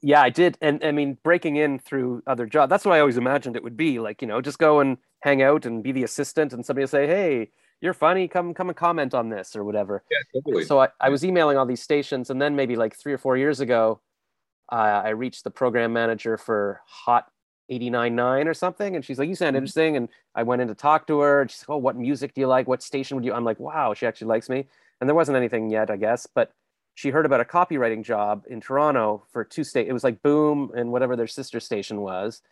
yeah, I did. And I mean, breaking in through other jobs, that's what I always imagined it would be like, you know, just go and hang out and be the assistant and somebody will say, hey, you're funny, come come and comment on this or whatever. Yeah, totally. So I, I was emailing all these stations, and then maybe like three or four years ago, uh, I reached the program manager for Hot eighty-nine point nine or something, and she's like, you sound interesting, and I went in to talk to her, and she's like, oh, what music do you like? What station would you? I'm like, wow, she actually likes me. And there wasn't anything yet, I guess, but she heard about a copywriting job in Toronto for two state. It was like Boom and whatever their sister station was.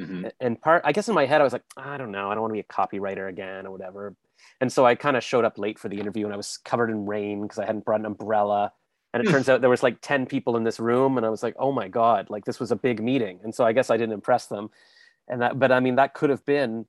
Mm-hmm. And part, I guess in my head, I was like, I don't know, I don't want to be a copywriter again or whatever. And so I kind of showed up late for the interview and I was covered in rain because I hadn't brought an umbrella. And it turns out there was like ten people in this room. And I was like, oh my God, like this was a big meeting. And so I guess I didn't impress them. And that, but I mean, that could have been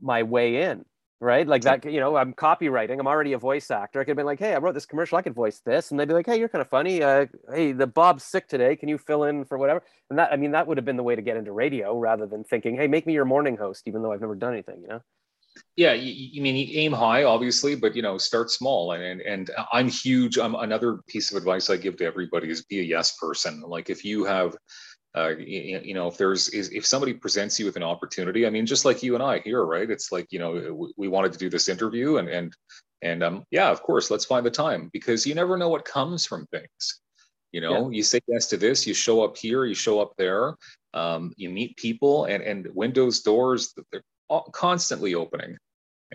my way in, right? Like that, you know, I'm copywriting. I'm already a voice actor. I could have been like, hey, I wrote this commercial. I could voice this. And they'd be like, hey, you're kind of funny. Uh, hey, the Bob's sick today. Can you fill in for whatever? And that, I mean, that would have been the way to get into radio rather than thinking, hey, make me your morning host, even though I've never done anything, you know? Yeah, you, you mean you aim high, obviously, but you know, start small. And, and and I'm huge. I'm another piece of advice I give to everybody is be a yes person. Like if you have, uh, you, you know, if there's is if somebody presents you with an opportunity, I mean, just like you and I here, right? It's like you know, we, we wanted to do this interview, and and and um, yeah, of course, let's find the time because you never know what comes from things. You know, yeah. You say yes to this, you show up here, you show up there, um, you meet people, and and windows, doors, they're constantly opening.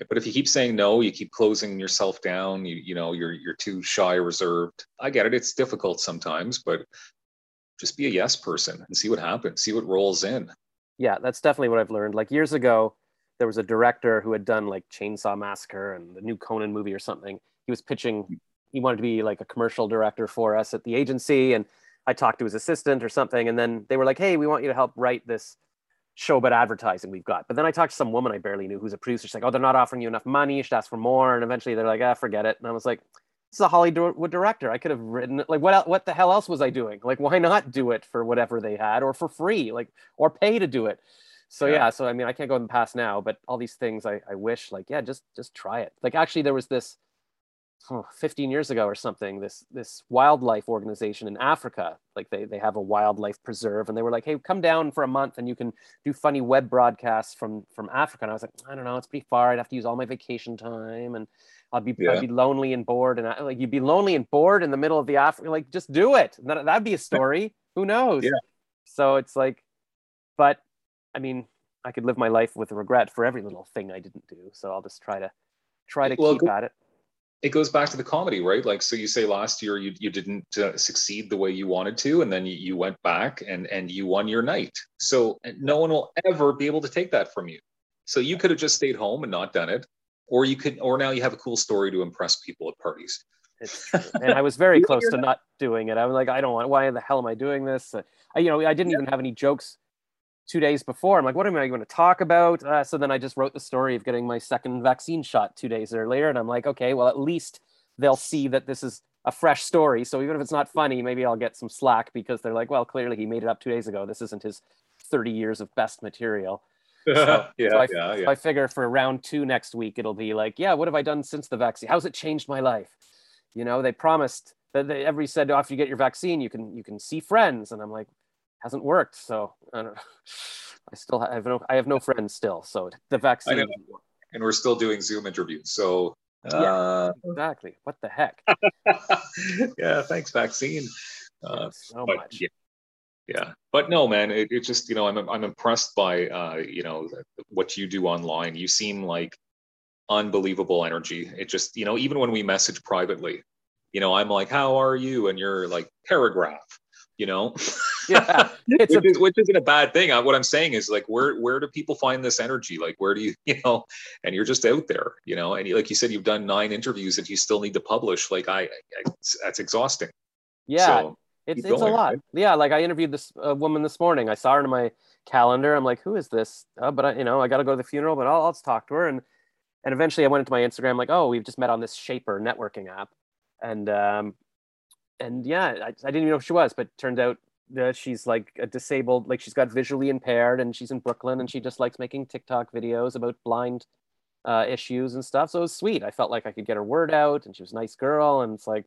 But if you keep saying no, you keep closing yourself down, you you know, you're you're too shy, reserved. I get it, it's difficult sometimes, but just be a yes person and see what happens, see what rolls in. Yeah, that's definitely what I've learned. Like years ago, there was a director who had done like Chainsaw Massacre and the new Conan movie or something. He was pitching, he wanted to be like a commercial director for us at the agency. And I talked to his assistant or something. And then they were like, hey, we want you to help write this show about advertising we've got. But then I talked to some woman I barely knew who's a producer. She's like, oh, they're not offering you enough money. You should ask for more. And eventually they're like, ah, forget it. And I was like, this is a Hollywood director. I could have written it. Like, what, what the hell else was I doing? Like, why not do it for whatever they had or for free, like, or pay to do it? So yeah, yeah so I mean, I can't go in the past now, but all these things I, I wish like, yeah, just, just try it. Like, actually there was this oh, fifteen years ago or something, this this wildlife organization in Africa, like they, they have a wildlife preserve, and they were like, hey, come down for a month and you can do funny web broadcasts from, from Africa. And I was like, I don't know, it's pretty far. I'd have to use all my vacation time, and I'd be, yeah. I'd be lonely and bored. And I, like, you'd be lonely and bored in the middle of the Africa, like, just do it. That, that'd be a story. Who knows? Yeah. So it's like, but I mean, I could live my life with regret for every little thing I didn't do. So I'll just try to try to well, keep at it. It goes back to the comedy, right? Like, so you say last year you, you didn't uh, succeed the way you wanted to, and then you, you went back and, and you won your night. So no one will ever be able to take that from you. So you could have just stayed home and not done it, or you could, or now you have a cool story to impress people at parties. It's true. And I was very close to not doing it. I was like, I don't want, why the hell am I doing this? I, you know, I didn't yeah. even have any jokes two days before. I'm like, what am I going to talk about? Uh, so then I just wrote the story of getting my second vaccine shot two days earlier. And I'm like, okay, well, at least they'll see that this is a fresh story. So even if it's not funny, maybe I'll get some slack, because they're like, well, clearly he made it up two days ago. This isn't his thirty years of best material. So, yeah, so I, yeah, yeah. I figure for round two next week, it'll be like, yeah, what have I done since the vaccine? How's it changed my life? You know, they promised that they every said, oh, after you get your vaccine, you can, you can see friends. And I'm like, hasn't worked, so I don't know. I still have, I have no I have no friends still, so the vaccine. I know. And we're still doing Zoom interviews, so uh... yeah, exactly. What the heck? Yeah, thanks, vaccine. Uh, thanks so but, much. Yeah, yeah, but no, man, it, it just you know I'm I'm impressed by uh, you know what you do online. You seem like unbelievable energy. It just you know even when we message privately, you know I'm like, how are you? And you're like, paragraph. You know, yeah, it's which, a, is, which isn't a bad thing. I, what I'm saying is, like, where where do people find this energy? Like, where do you, you know, and you're just out there, you know, and you, like you said, you've done nine interviews that you still need to publish. Like, I, I that's exhausting. Yeah, so, it's it's going, a lot. Right? Yeah, like I interviewed this uh, woman this morning. I saw her in my calendar. I'm like, who is this? Uh, but I, you know, I got to go to the funeral, but I'll, I'll just talk to her. And and eventually I went into my Instagram, like, oh, we've just met on this Shaper networking app. And, um, And yeah, I, I didn't even know who she was, but turned out that she's like a disabled, like she's got visually impaired, and she's in Brooklyn, and she just likes making TikTok videos about blind uh, issues and stuff. So it was sweet. I felt like I could get her word out, and she was a nice girl. And it's like,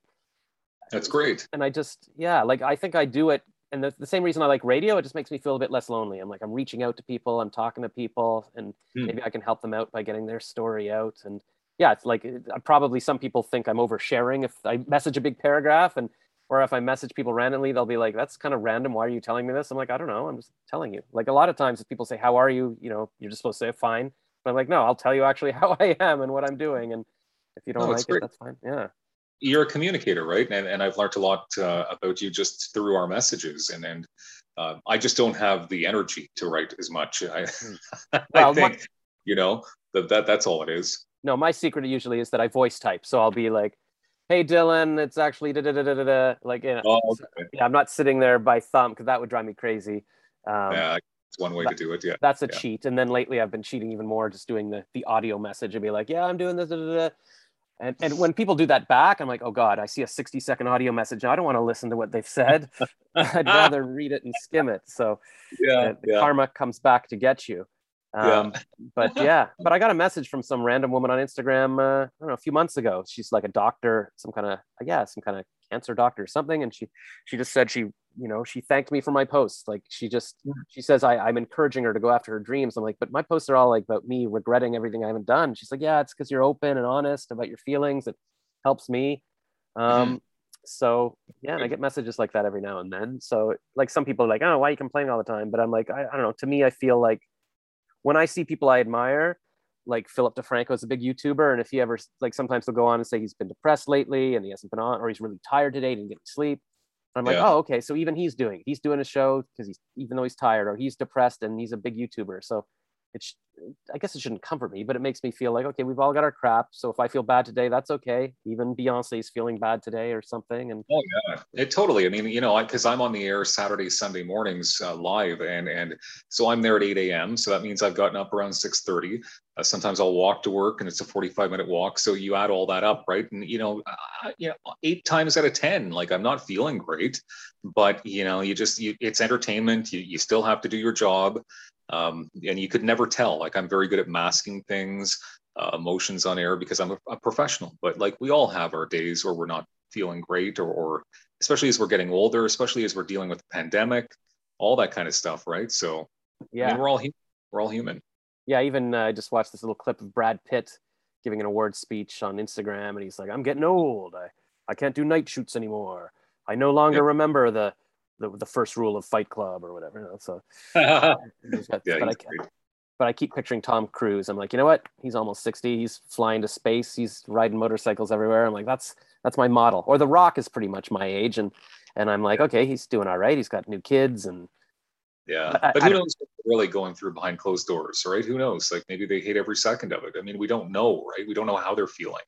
that's great. And I just, yeah, like I think I do it. And the, the same reason I like radio, it just makes me feel a bit less lonely. I'm like, I'm reaching out to people, I'm talking to people, and hmm. maybe I can help them out by getting their story out. And yeah, it's like, it, probably some people think I'm oversharing if I message a big paragraph, and or if I message people randomly, they'll be like, that's kind of random. Why are you telling me this? I'm like, I don't know. I'm just telling you. Like a lot of times if people say, how are you? You know, you're just supposed to say fine. But I'm like, no, I'll tell you actually how I am and what I'm doing. And if you don't no, like it, that's fine. Yeah. You're a communicator, right? And, and I've learned a lot uh, about you just through our messages. And, and uh, I just don't have the energy to write as much. I, well, I think, my, you know, that, that that's all it is. No, my secret usually is that I voice type. So I'll be like, hey, Dylan, it's actually da da da da da. Like, you know, oh, okay. so, yeah, I'm not sitting there by thumb because that would drive me crazy. Um, yeah, it's one way that, to do it. Yeah, that's a yeah. cheat. And then lately, I've been cheating even more, just doing the the audio message and be like, yeah, I'm doing this. Da, da, da. And and when people do that back, I'm like, oh god, I see a sixty second audio message. I don't want to listen to what they've said. I'd rather read it and skim it. So yeah, uh, the yeah. karma comes back to get you. Um, yeah. but yeah, but I got a message from some random woman on Instagram, uh, I don't know, a few months ago. She's like a doctor, some kind of, yeah, some kind of cancer doctor or something. And she, she just said, she, you know, she thanked me for my posts. Like she just, she says, I, I'm encouraging her to go after her dreams. I'm like, but my posts are all like about me regretting everything I haven't done. She's like, yeah, it's because you're open and honest about your feelings. It helps me. Um, so yeah, and I get messages like that every now and then. So like some people are like, oh, why are you complaining all the time? But I'm like, I, I don't know. To me, I feel like, when I see people I admire, like Philip DeFranco is a big YouTuber. And if he ever, like sometimes they'll go on and say he's been depressed lately and he hasn't been on, or he's really tired today, didn't get to sleep. And I'm yeah. like, oh, okay. So even he's doing, he's doing a show because he's, even though he's tired or he's depressed and he's a big YouTuber. So it's, I guess it shouldn't comfort me, but it makes me feel like, okay, we've all got our crap. So if I feel bad today, that's okay. Even Beyonce's feeling bad today or something. And oh yeah, it totally. I mean, you know, I, cause I'm on the air Saturday, Sunday mornings uh, live. And, and so I'm there at eight a m So that means I've gotten up around six thirty. Uh, sometimes I'll walk to work and it's a forty-five minute walk. So you add all that up, right? And, you know, uh, you know, eight times out of ten, like I'm not feeling great, but you know, you just, you, it's entertainment. You, you still have to do your job. Um, and you could never tell, like I'm very good at masking things. uh, emotions on air because I'm a, a professional, but like we all have our days where we're not feeling great, or, or especially as we're getting older, especially as we're dealing with the pandemic, all that kind of stuff, right? So yeah, I mean, we're all human. We're all human. Yeah, even I uh, just watched this little clip of Brad Pitt giving an award speech on Instagram, and he's like, "I'm getting old. I, I can't do night shoots anymore. I no longer yeah. remember the, the the first rule of Fight Club," or whatever. You know? So, got, yeah, but, I, but I keep picturing Tom Cruise. I'm like, you know what? He's almost sixty. He's flying to space. He's riding motorcycles everywhere. I'm like, that's that's my model. Or The Rock is pretty much my age, and and I'm like, okay, he's doing all right. He's got new kids, and yeah, but, I, but who knows what's really going through behind closed doors, right? Who knows? Like maybe they hate every second of it. I mean, we don't know, right? We don't know how they're feeling.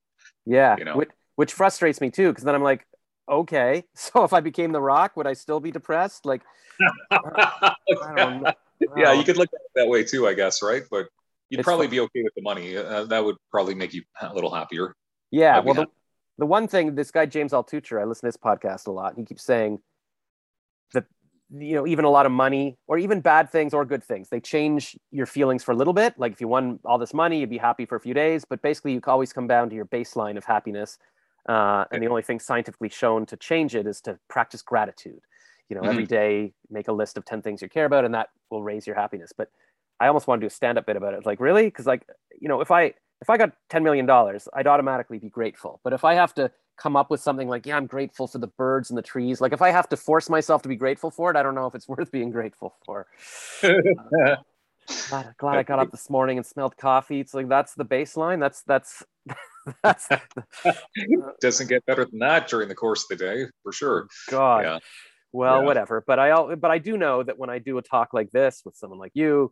Yeah, you know, which, which frustrates me too, because then I'm like, okay, so if I became The Rock, would I still be depressed? Like, I don't know. Yeah, you could look at it that way too, I guess, right? But you'd it's probably fun. Be okay with the money. Uh, that would probably make you a little happier. Yeah, I'd well, the, the one thing, this guy James Altucher, I listen to his podcast a lot, and he keeps saying that, you know, even a lot of money, or even bad things or good things, they change your feelings for a little bit. Like if you won all this money, you'd be happy for a few days, but basically you always come down to your baseline of happiness. Uh, and the only thing scientifically shown to change it is to practice gratitude. You know, mm-hmm. every day, make a list of ten things you care about, and that will raise your happiness. But I almost want to do a stand-up bit about it. Like, really? Because, like, you know, if I if I got ten million dollars, I'd automatically be grateful. But if I have to come up with something like, yeah, I'm grateful for the birds and the trees. Like, if I have to force myself to be grateful for it, I don't know if it's worth being grateful for. uh, glad, glad I got up this morning and smelled coffee. It's like, that's the baseline. That's, that's... That's, doesn't get better than that during the course of the day, for sure. God, yeah. well, yeah. whatever. But I, but I do know that when I do a talk like this with someone like you,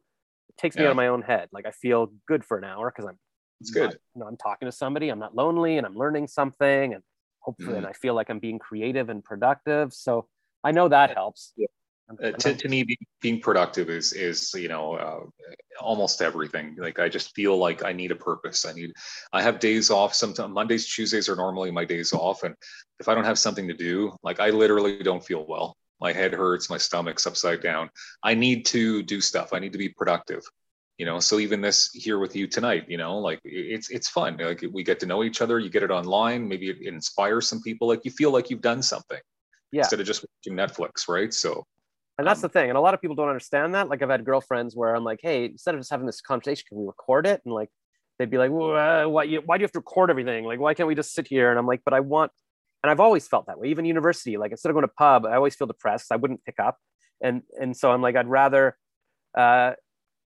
it takes me yeah. out of my own head. Like I feel good for an hour because I'm, it's good. Not, you know, I'm talking to somebody. I'm not lonely, and I'm learning something, and hopefully, mm-hmm. and I feel like I'm being creative and productive. So I know that helps. Yeah. Uh, to, to me, being productive is, is you know, uh, almost everything. Like, I just feel like I need a purpose. I need, I have days off sometimes. Mondays, Tuesdays are normally my days off. And if I don't have something to do, like, I literally don't feel well. My head hurts, my stomach's upside down. I need to do stuff. I need to be productive, you know? So even this here with you tonight, you know, like it's, it's fun. Like we get to know each other, you get it online. Maybe it, it inspires some people. Like you feel like you've done something yeah. instead of just watching Netflix. Right. So. And that's the thing. And a lot of people don't understand that. Like I've had girlfriends where I'm like, hey, instead of just having this conversation, can we record it? And like, they'd be like, well, uh, why, you, why do you have to record everything? Like, why can't we just sit here? And I'm like, but I want, and I've always felt that way. Even university, like instead of going to pub, I always feel depressed. I wouldn't pick up. And, and so I'm like, I'd rather, uh,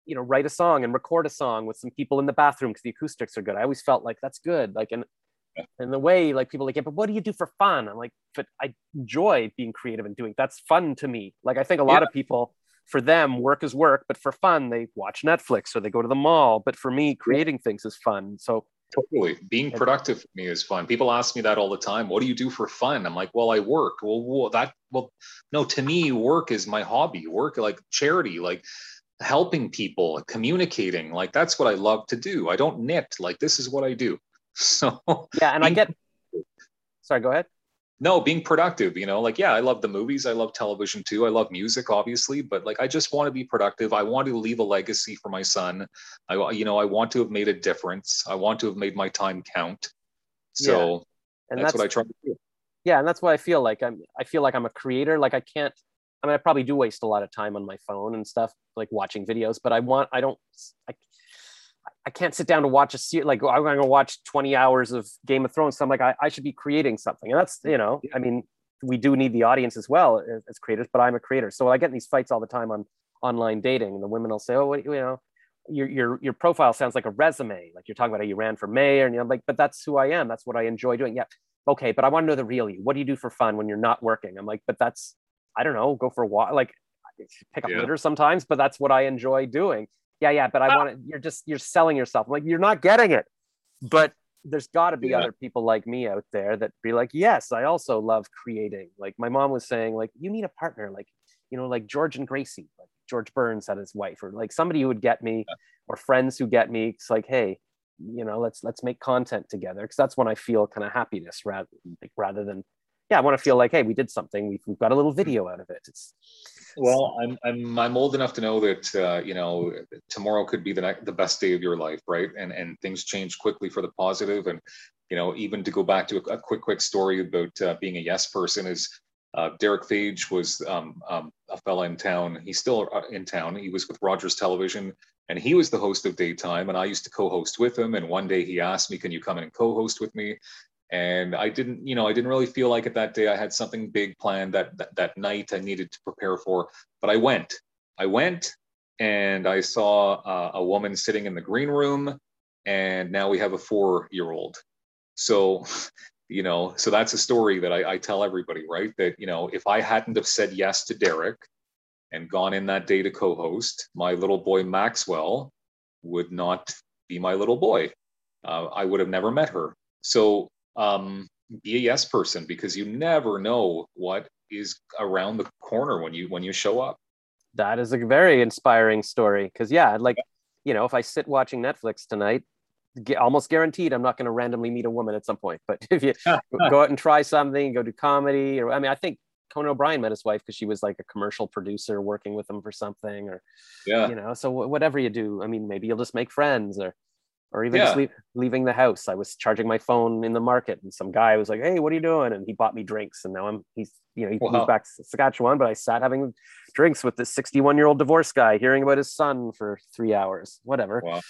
you know, write a song and record a song with some people in the bathroom because the acoustics are good. I always felt like that's good. Like, and And the way like people are like, yeah, but what do you do for fun? I'm like, but I enjoy being creative and doing, that's fun to me. Like, I think a lot yeah. of people, for them, work is work, but for fun, they watch Netflix or they go to the mall. But for me, creating things is fun. So totally being productive for me is fun. People ask me that all the time. What do you do for fun? I'm like, well, I work. Well, well that, well, no, to me, work is my hobby. Work, like charity, like helping people, communicating. Like, that's what I love to do. I don't knit. Like, this is what I do. So yeah, and being, I get sorry, go ahead. No, being productive, you know, like, yeah, I love the movies. I love television too. I love music, obviously, but like, I just want to be productive. I want to leave a legacy for my son. I, you know, I want to have made a difference. I want to have made my time count. So yeah. and that's, that's what I try to do. Yeah. And that's what I feel like. I'm, I feel like I'm a creator. Like I can't, I mean, I probably do waste a lot of time on my phone and stuff, like watching videos, but I want, I don't, I I can't sit down to watch a series. Like I'm going to watch twenty hours of Game of Thrones. So I'm like, I, I should be creating something. And that's, you know, I mean, we do need the audience as well as, as creators, but I'm a creator. So I get in these fights all the time on online dating. And the women will say, oh, what, you know, your, your, your profile sounds like a resume. Like you're talking about how you ran for mayor and you're like, but that's who I am. That's what I enjoy doing. Yeah. Okay. But I want to know the real you. What do you do for fun when you're not working? I'm like, but that's, I don't know, go for a walk, like pick up yeah. litter sometimes, but that's what I enjoy doing. Yeah, yeah, but I want to, you're just, you're selling yourself. I'm like, you're not getting it. But there's got to be yeah. other people like me out there that be like, yes, I also love creating. Like my mom was saying, like, you need a partner, like, you know, like George and Gracie, like George Burns had his wife, or like somebody who would get me yeah. or friends who get me. It's like, hey, you know, let's, let's make content together. Cause that's when I feel kind of happiness rather, like, rather than, yeah, I want to feel like, hey, we did something. We've, we've got a little video out of it. It's, well, I'm, I'm I'm old enough to know that, uh, you know, tomorrow could be the ne- the best day of your life, right? And and things change quickly for the positive. And, you know, even to go back to a, a quick, quick story about uh, being a yes person is uh, Derek Fage was um, um, a fella in town. He's still in town. He was with Rogers Television, and he was the host of Daytime, and I used to co-host with him. And one day he asked me, can you come in and co-host with me? And I didn't, you know, I didn't really feel like it that day. I had something big planned that, that that night I needed to prepare for, but I went. I went and I saw uh, a woman sitting in the green room, and now we have a four-year-old. So, you know, so that's a story that I, I tell everybody, right? That, you know, if I hadn't have said yes to Derek and gone in that day to co-host, my little boy Maxwell would not be my little boy. Uh, I would have never met her. So, Um, be a yes person, because you never know what is around the corner when you when you show up. That is a very inspiring story, because yeah, like, you know, if I sit watching Netflix tonight, almost guaranteed I'm not going to randomly meet a woman at some point. But if you go out and try something, go do comedy, or I mean, I think Conan O'Brien met his wife because she was like a commercial producer working with him for something, or yeah, you know. So whatever you do, I mean, maybe you'll just make friends, or. Or even yeah. just leave, leaving the house. I was charging my phone in the market, and some guy was like, "Hey, what are you doing?" And he bought me drinks. And now I'm he's you know he wow. moved back to Saskatchewan, but I sat having drinks with this sixty-one-year-old divorce guy, hearing about his son for three hours. Whatever. Wow.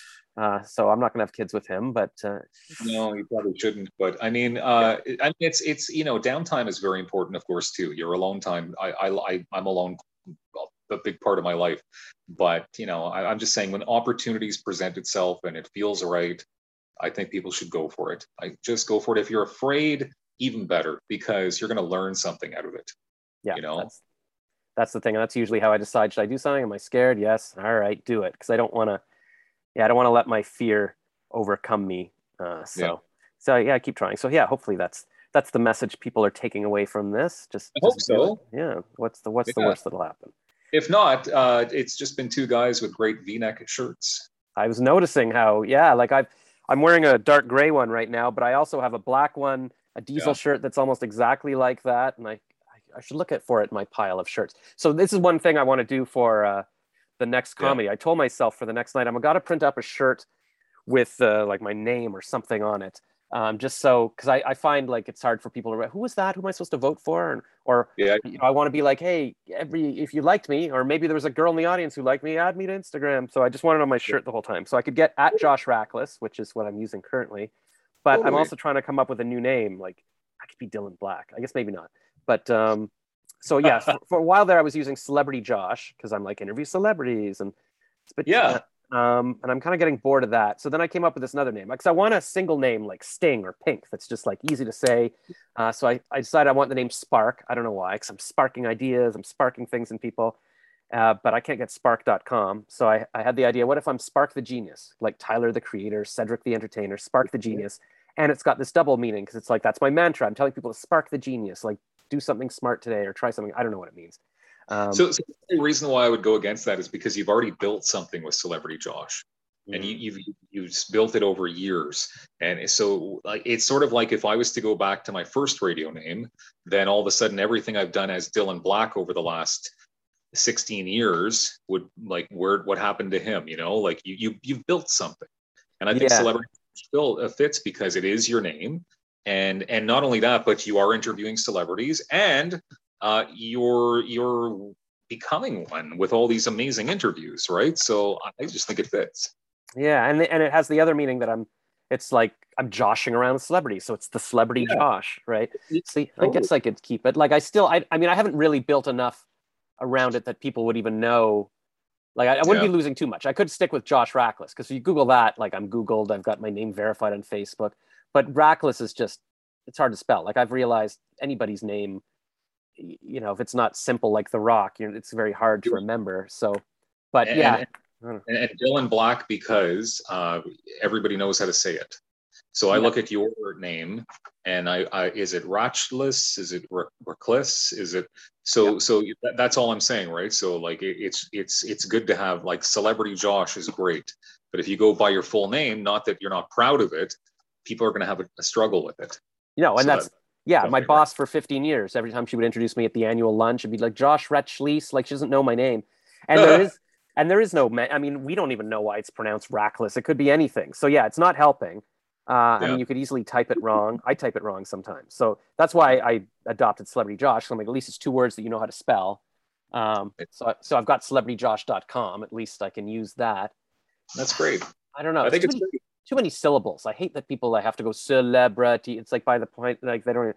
Uh, so I'm not going to have kids with him, but uh, no, you probably shouldn't. But I mean, uh, yeah. I mean, it's it's you know, downtime is very important, of course, too. Your alone time. I I, I I'm alone. Well, a big part of my life, but you know, I, I'm just saying, when opportunities present itself and it feels right, I think people should go for it. I just go for it. If you're afraid, even better, because you're going to learn something out of it. Yeah, you know, that's, that's the thing. And that's usually how I decide: should I do something? Am I scared? Yes. All right, do it. Because I don't want to. Yeah, I don't want to let my fear overcome me. Uh, so, yeah. so yeah, I keep trying. So yeah, hopefully that's that's the message people are taking away from this. Just, I just hope so. Yeah. What's the what's yeah. the worst that'll happen? If not, uh, it's just been two guys with great V-neck shirts. I was noticing how, yeah, like I've, I'm wearing a dark gray one right now, but I also have a black one, a diesel yeah. shirt that's almost exactly like that. And I, I should look at for it in my pile of shirts. So this is one thing I want to do for uh, the next comedy. Yeah. I told myself for the next night, I'm going to print up a shirt with uh, like my name or something on it. Um, just so, because I, I find like it's hard for people to write, who was that? Who am I supposed to vote for? And, or yeah. you know, I want to be like, hey, every if you liked me, or maybe there was a girl in the audience who liked me, add me to Instagram. So I just wanted on my shirt yeah. the whole time. So I could get at Josh Rackless, which is what I'm using currently. But totally. I'm also trying to come up with a new name. Like I could be Dylan Black. I guess maybe not. But um, so yeah, for, for a while there, I was using Celebrity Josh because I'm like interview celebrities and but yeah. Um, and I'm kind of getting bored of that. So then I came up with this another name because I want a single name like Sting or Pink that's just like easy to say. Uh, so I, I decided I want the name Spark. I don't know why, because I'm sparking ideas. I'm sparking things in people, uh, but I can't get spark dot com. So I, I had the idea, what if I'm Spark the Genius, like Tyler the Creator, Cedric the Entertainer, Spark the Genius. And it's got this double meaning because it's like, that's my mantra. I'm telling people to spark the genius, like do something smart today or try something. I don't know what it means. Um, so, so the reason why I would go against that is because you've already built something with Celebrity Josh, mm-hmm. and you, you've you've built it over years. And so like, it's sort of like if I was to go back to my first radio name, then all of a sudden everything I've done as Dylan Black over the last sixteen years would like where what happened to him, you know, like you, you you've built something. And I think yeah. Celebrity still fits because it is your name, and and not only that, but you are interviewing celebrities and. Uh, you're you're becoming one with all these amazing interviews, right? So I just think it fits. Yeah, and and it has the other meaning that I'm. It's like I'm joshing around with celebrities, so it's the Celebrity yeah. Josh, right? See, totally. I guess I could keep it. Like I still, I, I mean, I haven't really built enough around it that people would even know. Like I, I wouldn't yeah. be losing too much. I could stick with Josh Rackless because if you Google that, like I'm Googled, I've got my name verified on Facebook. But Rackless is just, it's hard to spell. Like I've realized anybody's name. You know, if it's not simple like The Rock, you know, it's very hard to remember. So, but and, yeah. And, and Dylan Black, because uh, everybody knows how to say it. So I yeah. look at your name and I, I is it Rackless? Is it Rackless? Is it, so, yeah. so that, that's all I'm saying, right? So like, it, it's, it's, it's good to have like Celebrity Josh is great, but if you go by your full name, not that you're not proud of it, people are going to have a, a struggle with it. You know, and so that's, that, Yeah, my boss for fifteen years. Every time she would introduce me at the annual lunch, it'd be like, Josh Ratchlease. Like, she doesn't know my name. And there is and there is no, ma- I mean, we don't even know why it's pronounced Rackless. It could be anything. So yeah, it's not helping. Uh, yeah. I mean, you could easily type it wrong. I type it wrong sometimes. So that's why I adopted Celebrity Josh. So I'm like, at least it's two words that you know how to spell. Um, so, so I've got celebrity josh dot com. At least I can use that. That's great. I don't know. I think it's great. Too many syllables. I hate that people I have to go celebrity. It's like by the point, like they don't.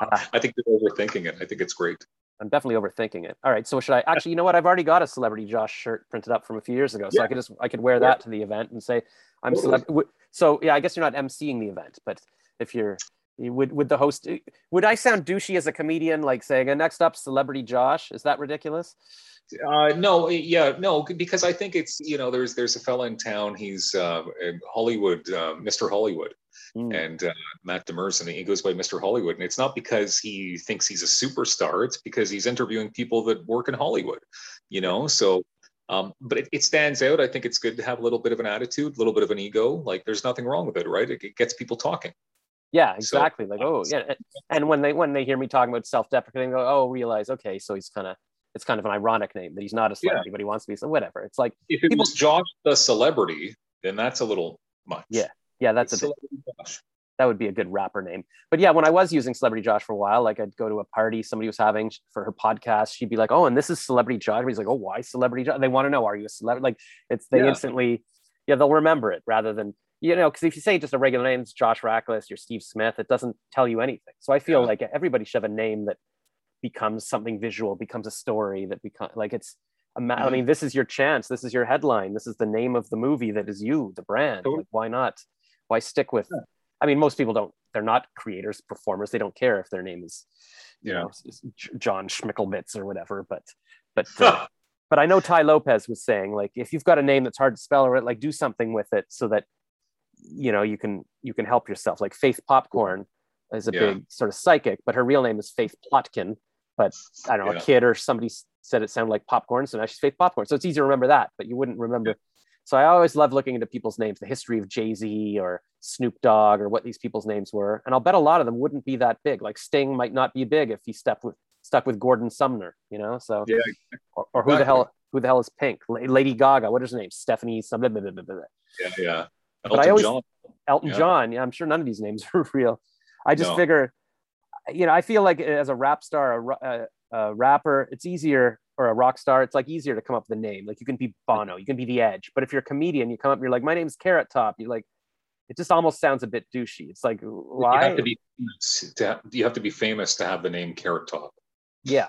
Uh, I think they're overthinking it. I think it's great. I'm definitely overthinking it. All right. So should I actually, you know what? I've already got a Celebrity Josh shirt printed up from a few years ago. So yeah. I could just, I could wear that to the event and say, I'm totally. So yeah, I guess you're not emceeing the event, but if you're, you would, would the host, would I sound douchey as a comedian, like saying, and next up, Celebrity Josh? Is that ridiculous? Uh, no, yeah, no, because I think it's, you know, there's there's a fella in town, he's uh, Hollywood, uh, Mister Hollywood, mm. and uh, Matt Demers, and he goes by Mister Hollywood, and it's not because he thinks he's a superstar, it's because he's interviewing people that work in Hollywood, you know, so, um, but it, it stands out. I think it's good to have a little bit of an attitude, a little bit of an ego, like there's nothing wrong with it, right? It, it gets people talking. Yeah, exactly, so, like, oh, yeah, and when they when they hear me talking about self-deprecating, they go, oh, realize, okay, so he's kind of, it's kind of an ironic name that he's not a celebrity, yeah. but he wants to be, so whatever. It's like, if it people... was Josh the Celebrity, then that's a little much. Yeah, yeah, that's it's a bit, Josh. That would be a good rapper name. But yeah, when I was using Celebrity Josh for a while, like I'd go to a party somebody was having for her podcast, she'd be like, oh, and this is Celebrity Josh. Everybody's like, oh, why Celebrity Josh? They want to know, are you a celebrity? Like, it's, they yeah. instantly, yeah, they'll remember it rather than, you know, because if you say just a regular name, it's Josh Rackless, you're Steve Smith, it doesn't tell you anything. So I feel yeah. like everybody should have a name that becomes something visual, becomes a story that becomes like it's a ma- mm-hmm. I mean, this is your chance, this is your headline, this is the name of the movie that is you, the brand. Totally. Like, why not? Why stick with yeah. I mean, most people don't, they're not creators, performers, they don't care if their name is you yeah. know John Schmickelbitz or whatever, but but uh, but I know Ty Lopez was saying, like, if you've got a name that's hard to spell, or like do something with it so that you know you can you can help yourself, like Faith Popcorn is a yeah. big sort of psychic, but her real name is Faith Plotkin. But I don't know, yeah. a kid or somebody said it sounded like popcorn, so now she's Faith Popcorn. So it's easy to remember that, but you wouldn't remember. Yeah. So I always love looking into people's names, the history of Jay-Z or Snoop Dogg or what these people's names were. And I'll bet a lot of them wouldn't be that big. Like Sting might not be big if he stepped with, stuck with Gordon Sumner, you know? So, yeah, or, or who exactly. the hell, who the hell is Pink? La- Lady Gaga, what is her name? Stephanie, blah, blah, blah, blah, blah. Yeah, yeah. Elton but I always, John. Elton yeah. John, yeah, I'm sure none of these names are real. I just no. figure... You know, I feel like as a rap star, a, a, a rapper, it's easier, or a rock star, it's like easier to come up with a name. Like you can be Bono, you can be The Edge. But if you're a comedian, you come up and you're like, my name's Carrot Top. You're like, it just almost sounds a bit douchey. It's like, why? You have to be, to have, you have to be famous to have the name Carrot Top. Yeah.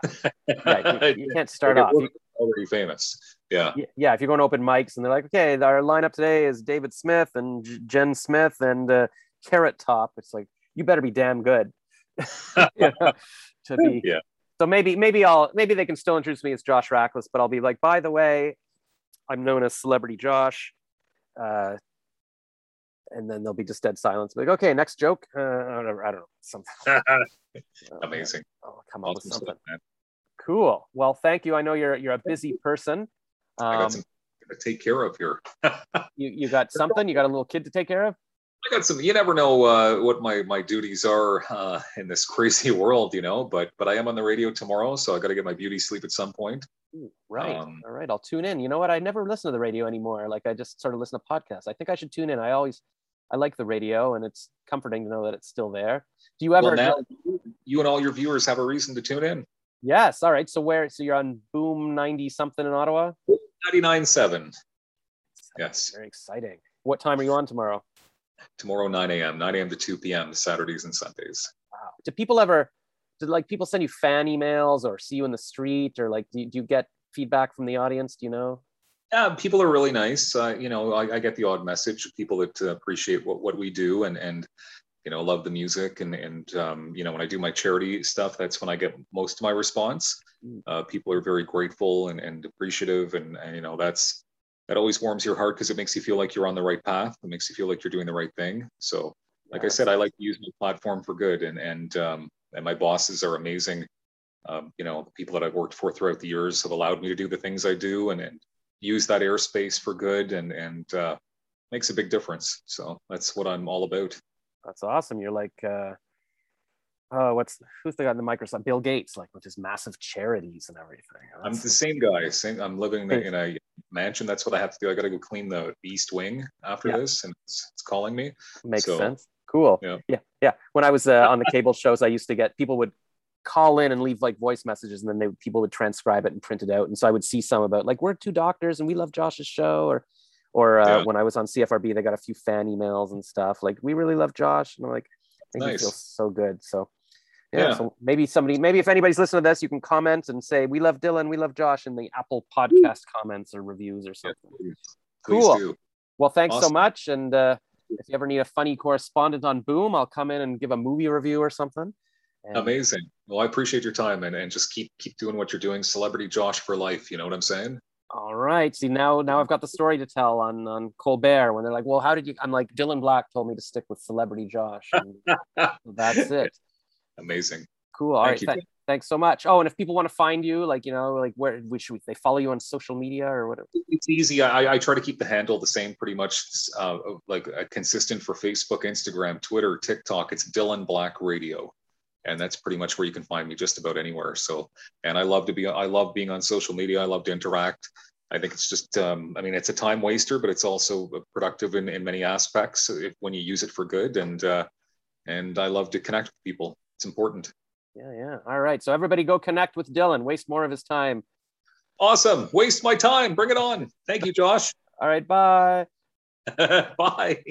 Right. You, you can't start off. Already famous. Yeah. Yeah. If you're going to open mics and they're like, okay, our lineup today is David Smith and Jen Smith and uh, Carrot Top. It's like, you better be damn good. You know, to be yeah. so maybe maybe I'll maybe they can still introduce me as Josh Rackless, but I'll be like, by the way, I'm known as Celebrity Josh, uh, and then there'll be just dead silence. Like, okay, next joke. Uh, I don't know, something amazing. Oh, come up awesome with something. Stuff, cool. Well, thank you. I know you're you're a busy person. Um, I got something to take care of here. you you got something? You got a little kid to take care of? I got some, you never know uh, what my, my duties are uh, in this crazy world, you know, but but I am on the radio tomorrow, so I got to get my beauty sleep at some point. Ooh, right. Um, All right. I'll tune in. You know what? I never listen to the radio anymore. Like I just sort of listen to podcasts. I think I should tune in. I always, I like the radio and it's comforting to know that it's still there. Do you ever? Well, now know- you and all your viewers have a reason to tune in. Yes. All right. So where, so you're on Boom ninety something in Ottawa? ninety-nine point seven. Yes. Very exciting. What time are you on tomorrow? Tomorrow, nine a.m., nine a.m. to two p.m., Saturdays and Sundays. Wow. Do people ever, do like people send you fan emails or see you in the street or like, do you, do you get feedback from the audience? Do you know? Yeah, people are really nice. Uh, you know, I, I get the odd message of people that uh, appreciate what, what we do and, and, you know, love the music. And, and um, you know, when I do my charity stuff, that's when I get most of my response. Uh, people are very grateful and, and appreciative. And, and, you know, that's, that always warms your heart because it makes you feel like you're on the right path. It makes you feel like you're doing the right thing. So, like yeah, I said, I like to use my platform for good, and and um, and my bosses are amazing. Um, you know, the people that I've worked for throughout the years have allowed me to do the things I do, and, and use that airspace for good, and and uh, makes a big difference. So that's what I'm all about. That's awesome. You're like. Uh... oh, what's who's the guy in the Microsoft? Bill Gates, like with his massive charities and everything. That's I'm the same guy. Same. I'm living in a mansion. That's what I have to do. I got to go clean the East Wing after yeah. this, and it's, it's calling me. Makes so, sense. Cool. Yeah. yeah, yeah. When I was uh, on the cable shows, I used to get people would call in and leave like voice messages, and then they people would transcribe it and print it out. And so I would see some about like we're two doctors and we love Josh's show, or or uh, yeah. when I was on C F R B, they got a few fan emails and stuff like we really love Josh, and I'm like, I think nice. He feels so good. So yeah, yeah. So maybe somebody, maybe if anybody's listening to this, you can comment and say we love Dylan, we love Josh in the Apple Podcast comments or reviews or something. Yeah, please. Please cool. Do. Well, thanks awesome. So much, and uh, if you ever need a funny correspondent on Boom, I'll come in and give a movie review or something. And amazing. Well, I appreciate your time, and, and just keep keep doing what you're doing. Celebrity Josh for life. You know what I'm saying? All right. See, now now I've got the story to tell on, on Colbert when they're like, well, how did you? I'm like, Dylan Black told me to stick with Celebrity Josh. And that's it. Amazing. Cool. All Thank right. You, Th- thanks so much. Oh, and if people want to find you, like, you know, like where should we, they follow you on social media or whatever? It's easy. I, I try to keep the handle the same, pretty much uh, like uh, consistent for Facebook, Instagram, Twitter, TikTok. It's Dylan Black Radio. And that's pretty much where you can find me, just about anywhere. So, and I love to be, I love being on social media. I love to interact. I think it's just, um, I mean, it's a time waster, but it's also productive in, in many aspects if, when you use it for good. And, uh, and I love to connect with people. It's important. Yeah. Yeah. All right. So everybody go connect with Dylan, waste more of his time. Awesome. Waste my time. Bring it on. Thank you, Josh. All right. Bye. Bye.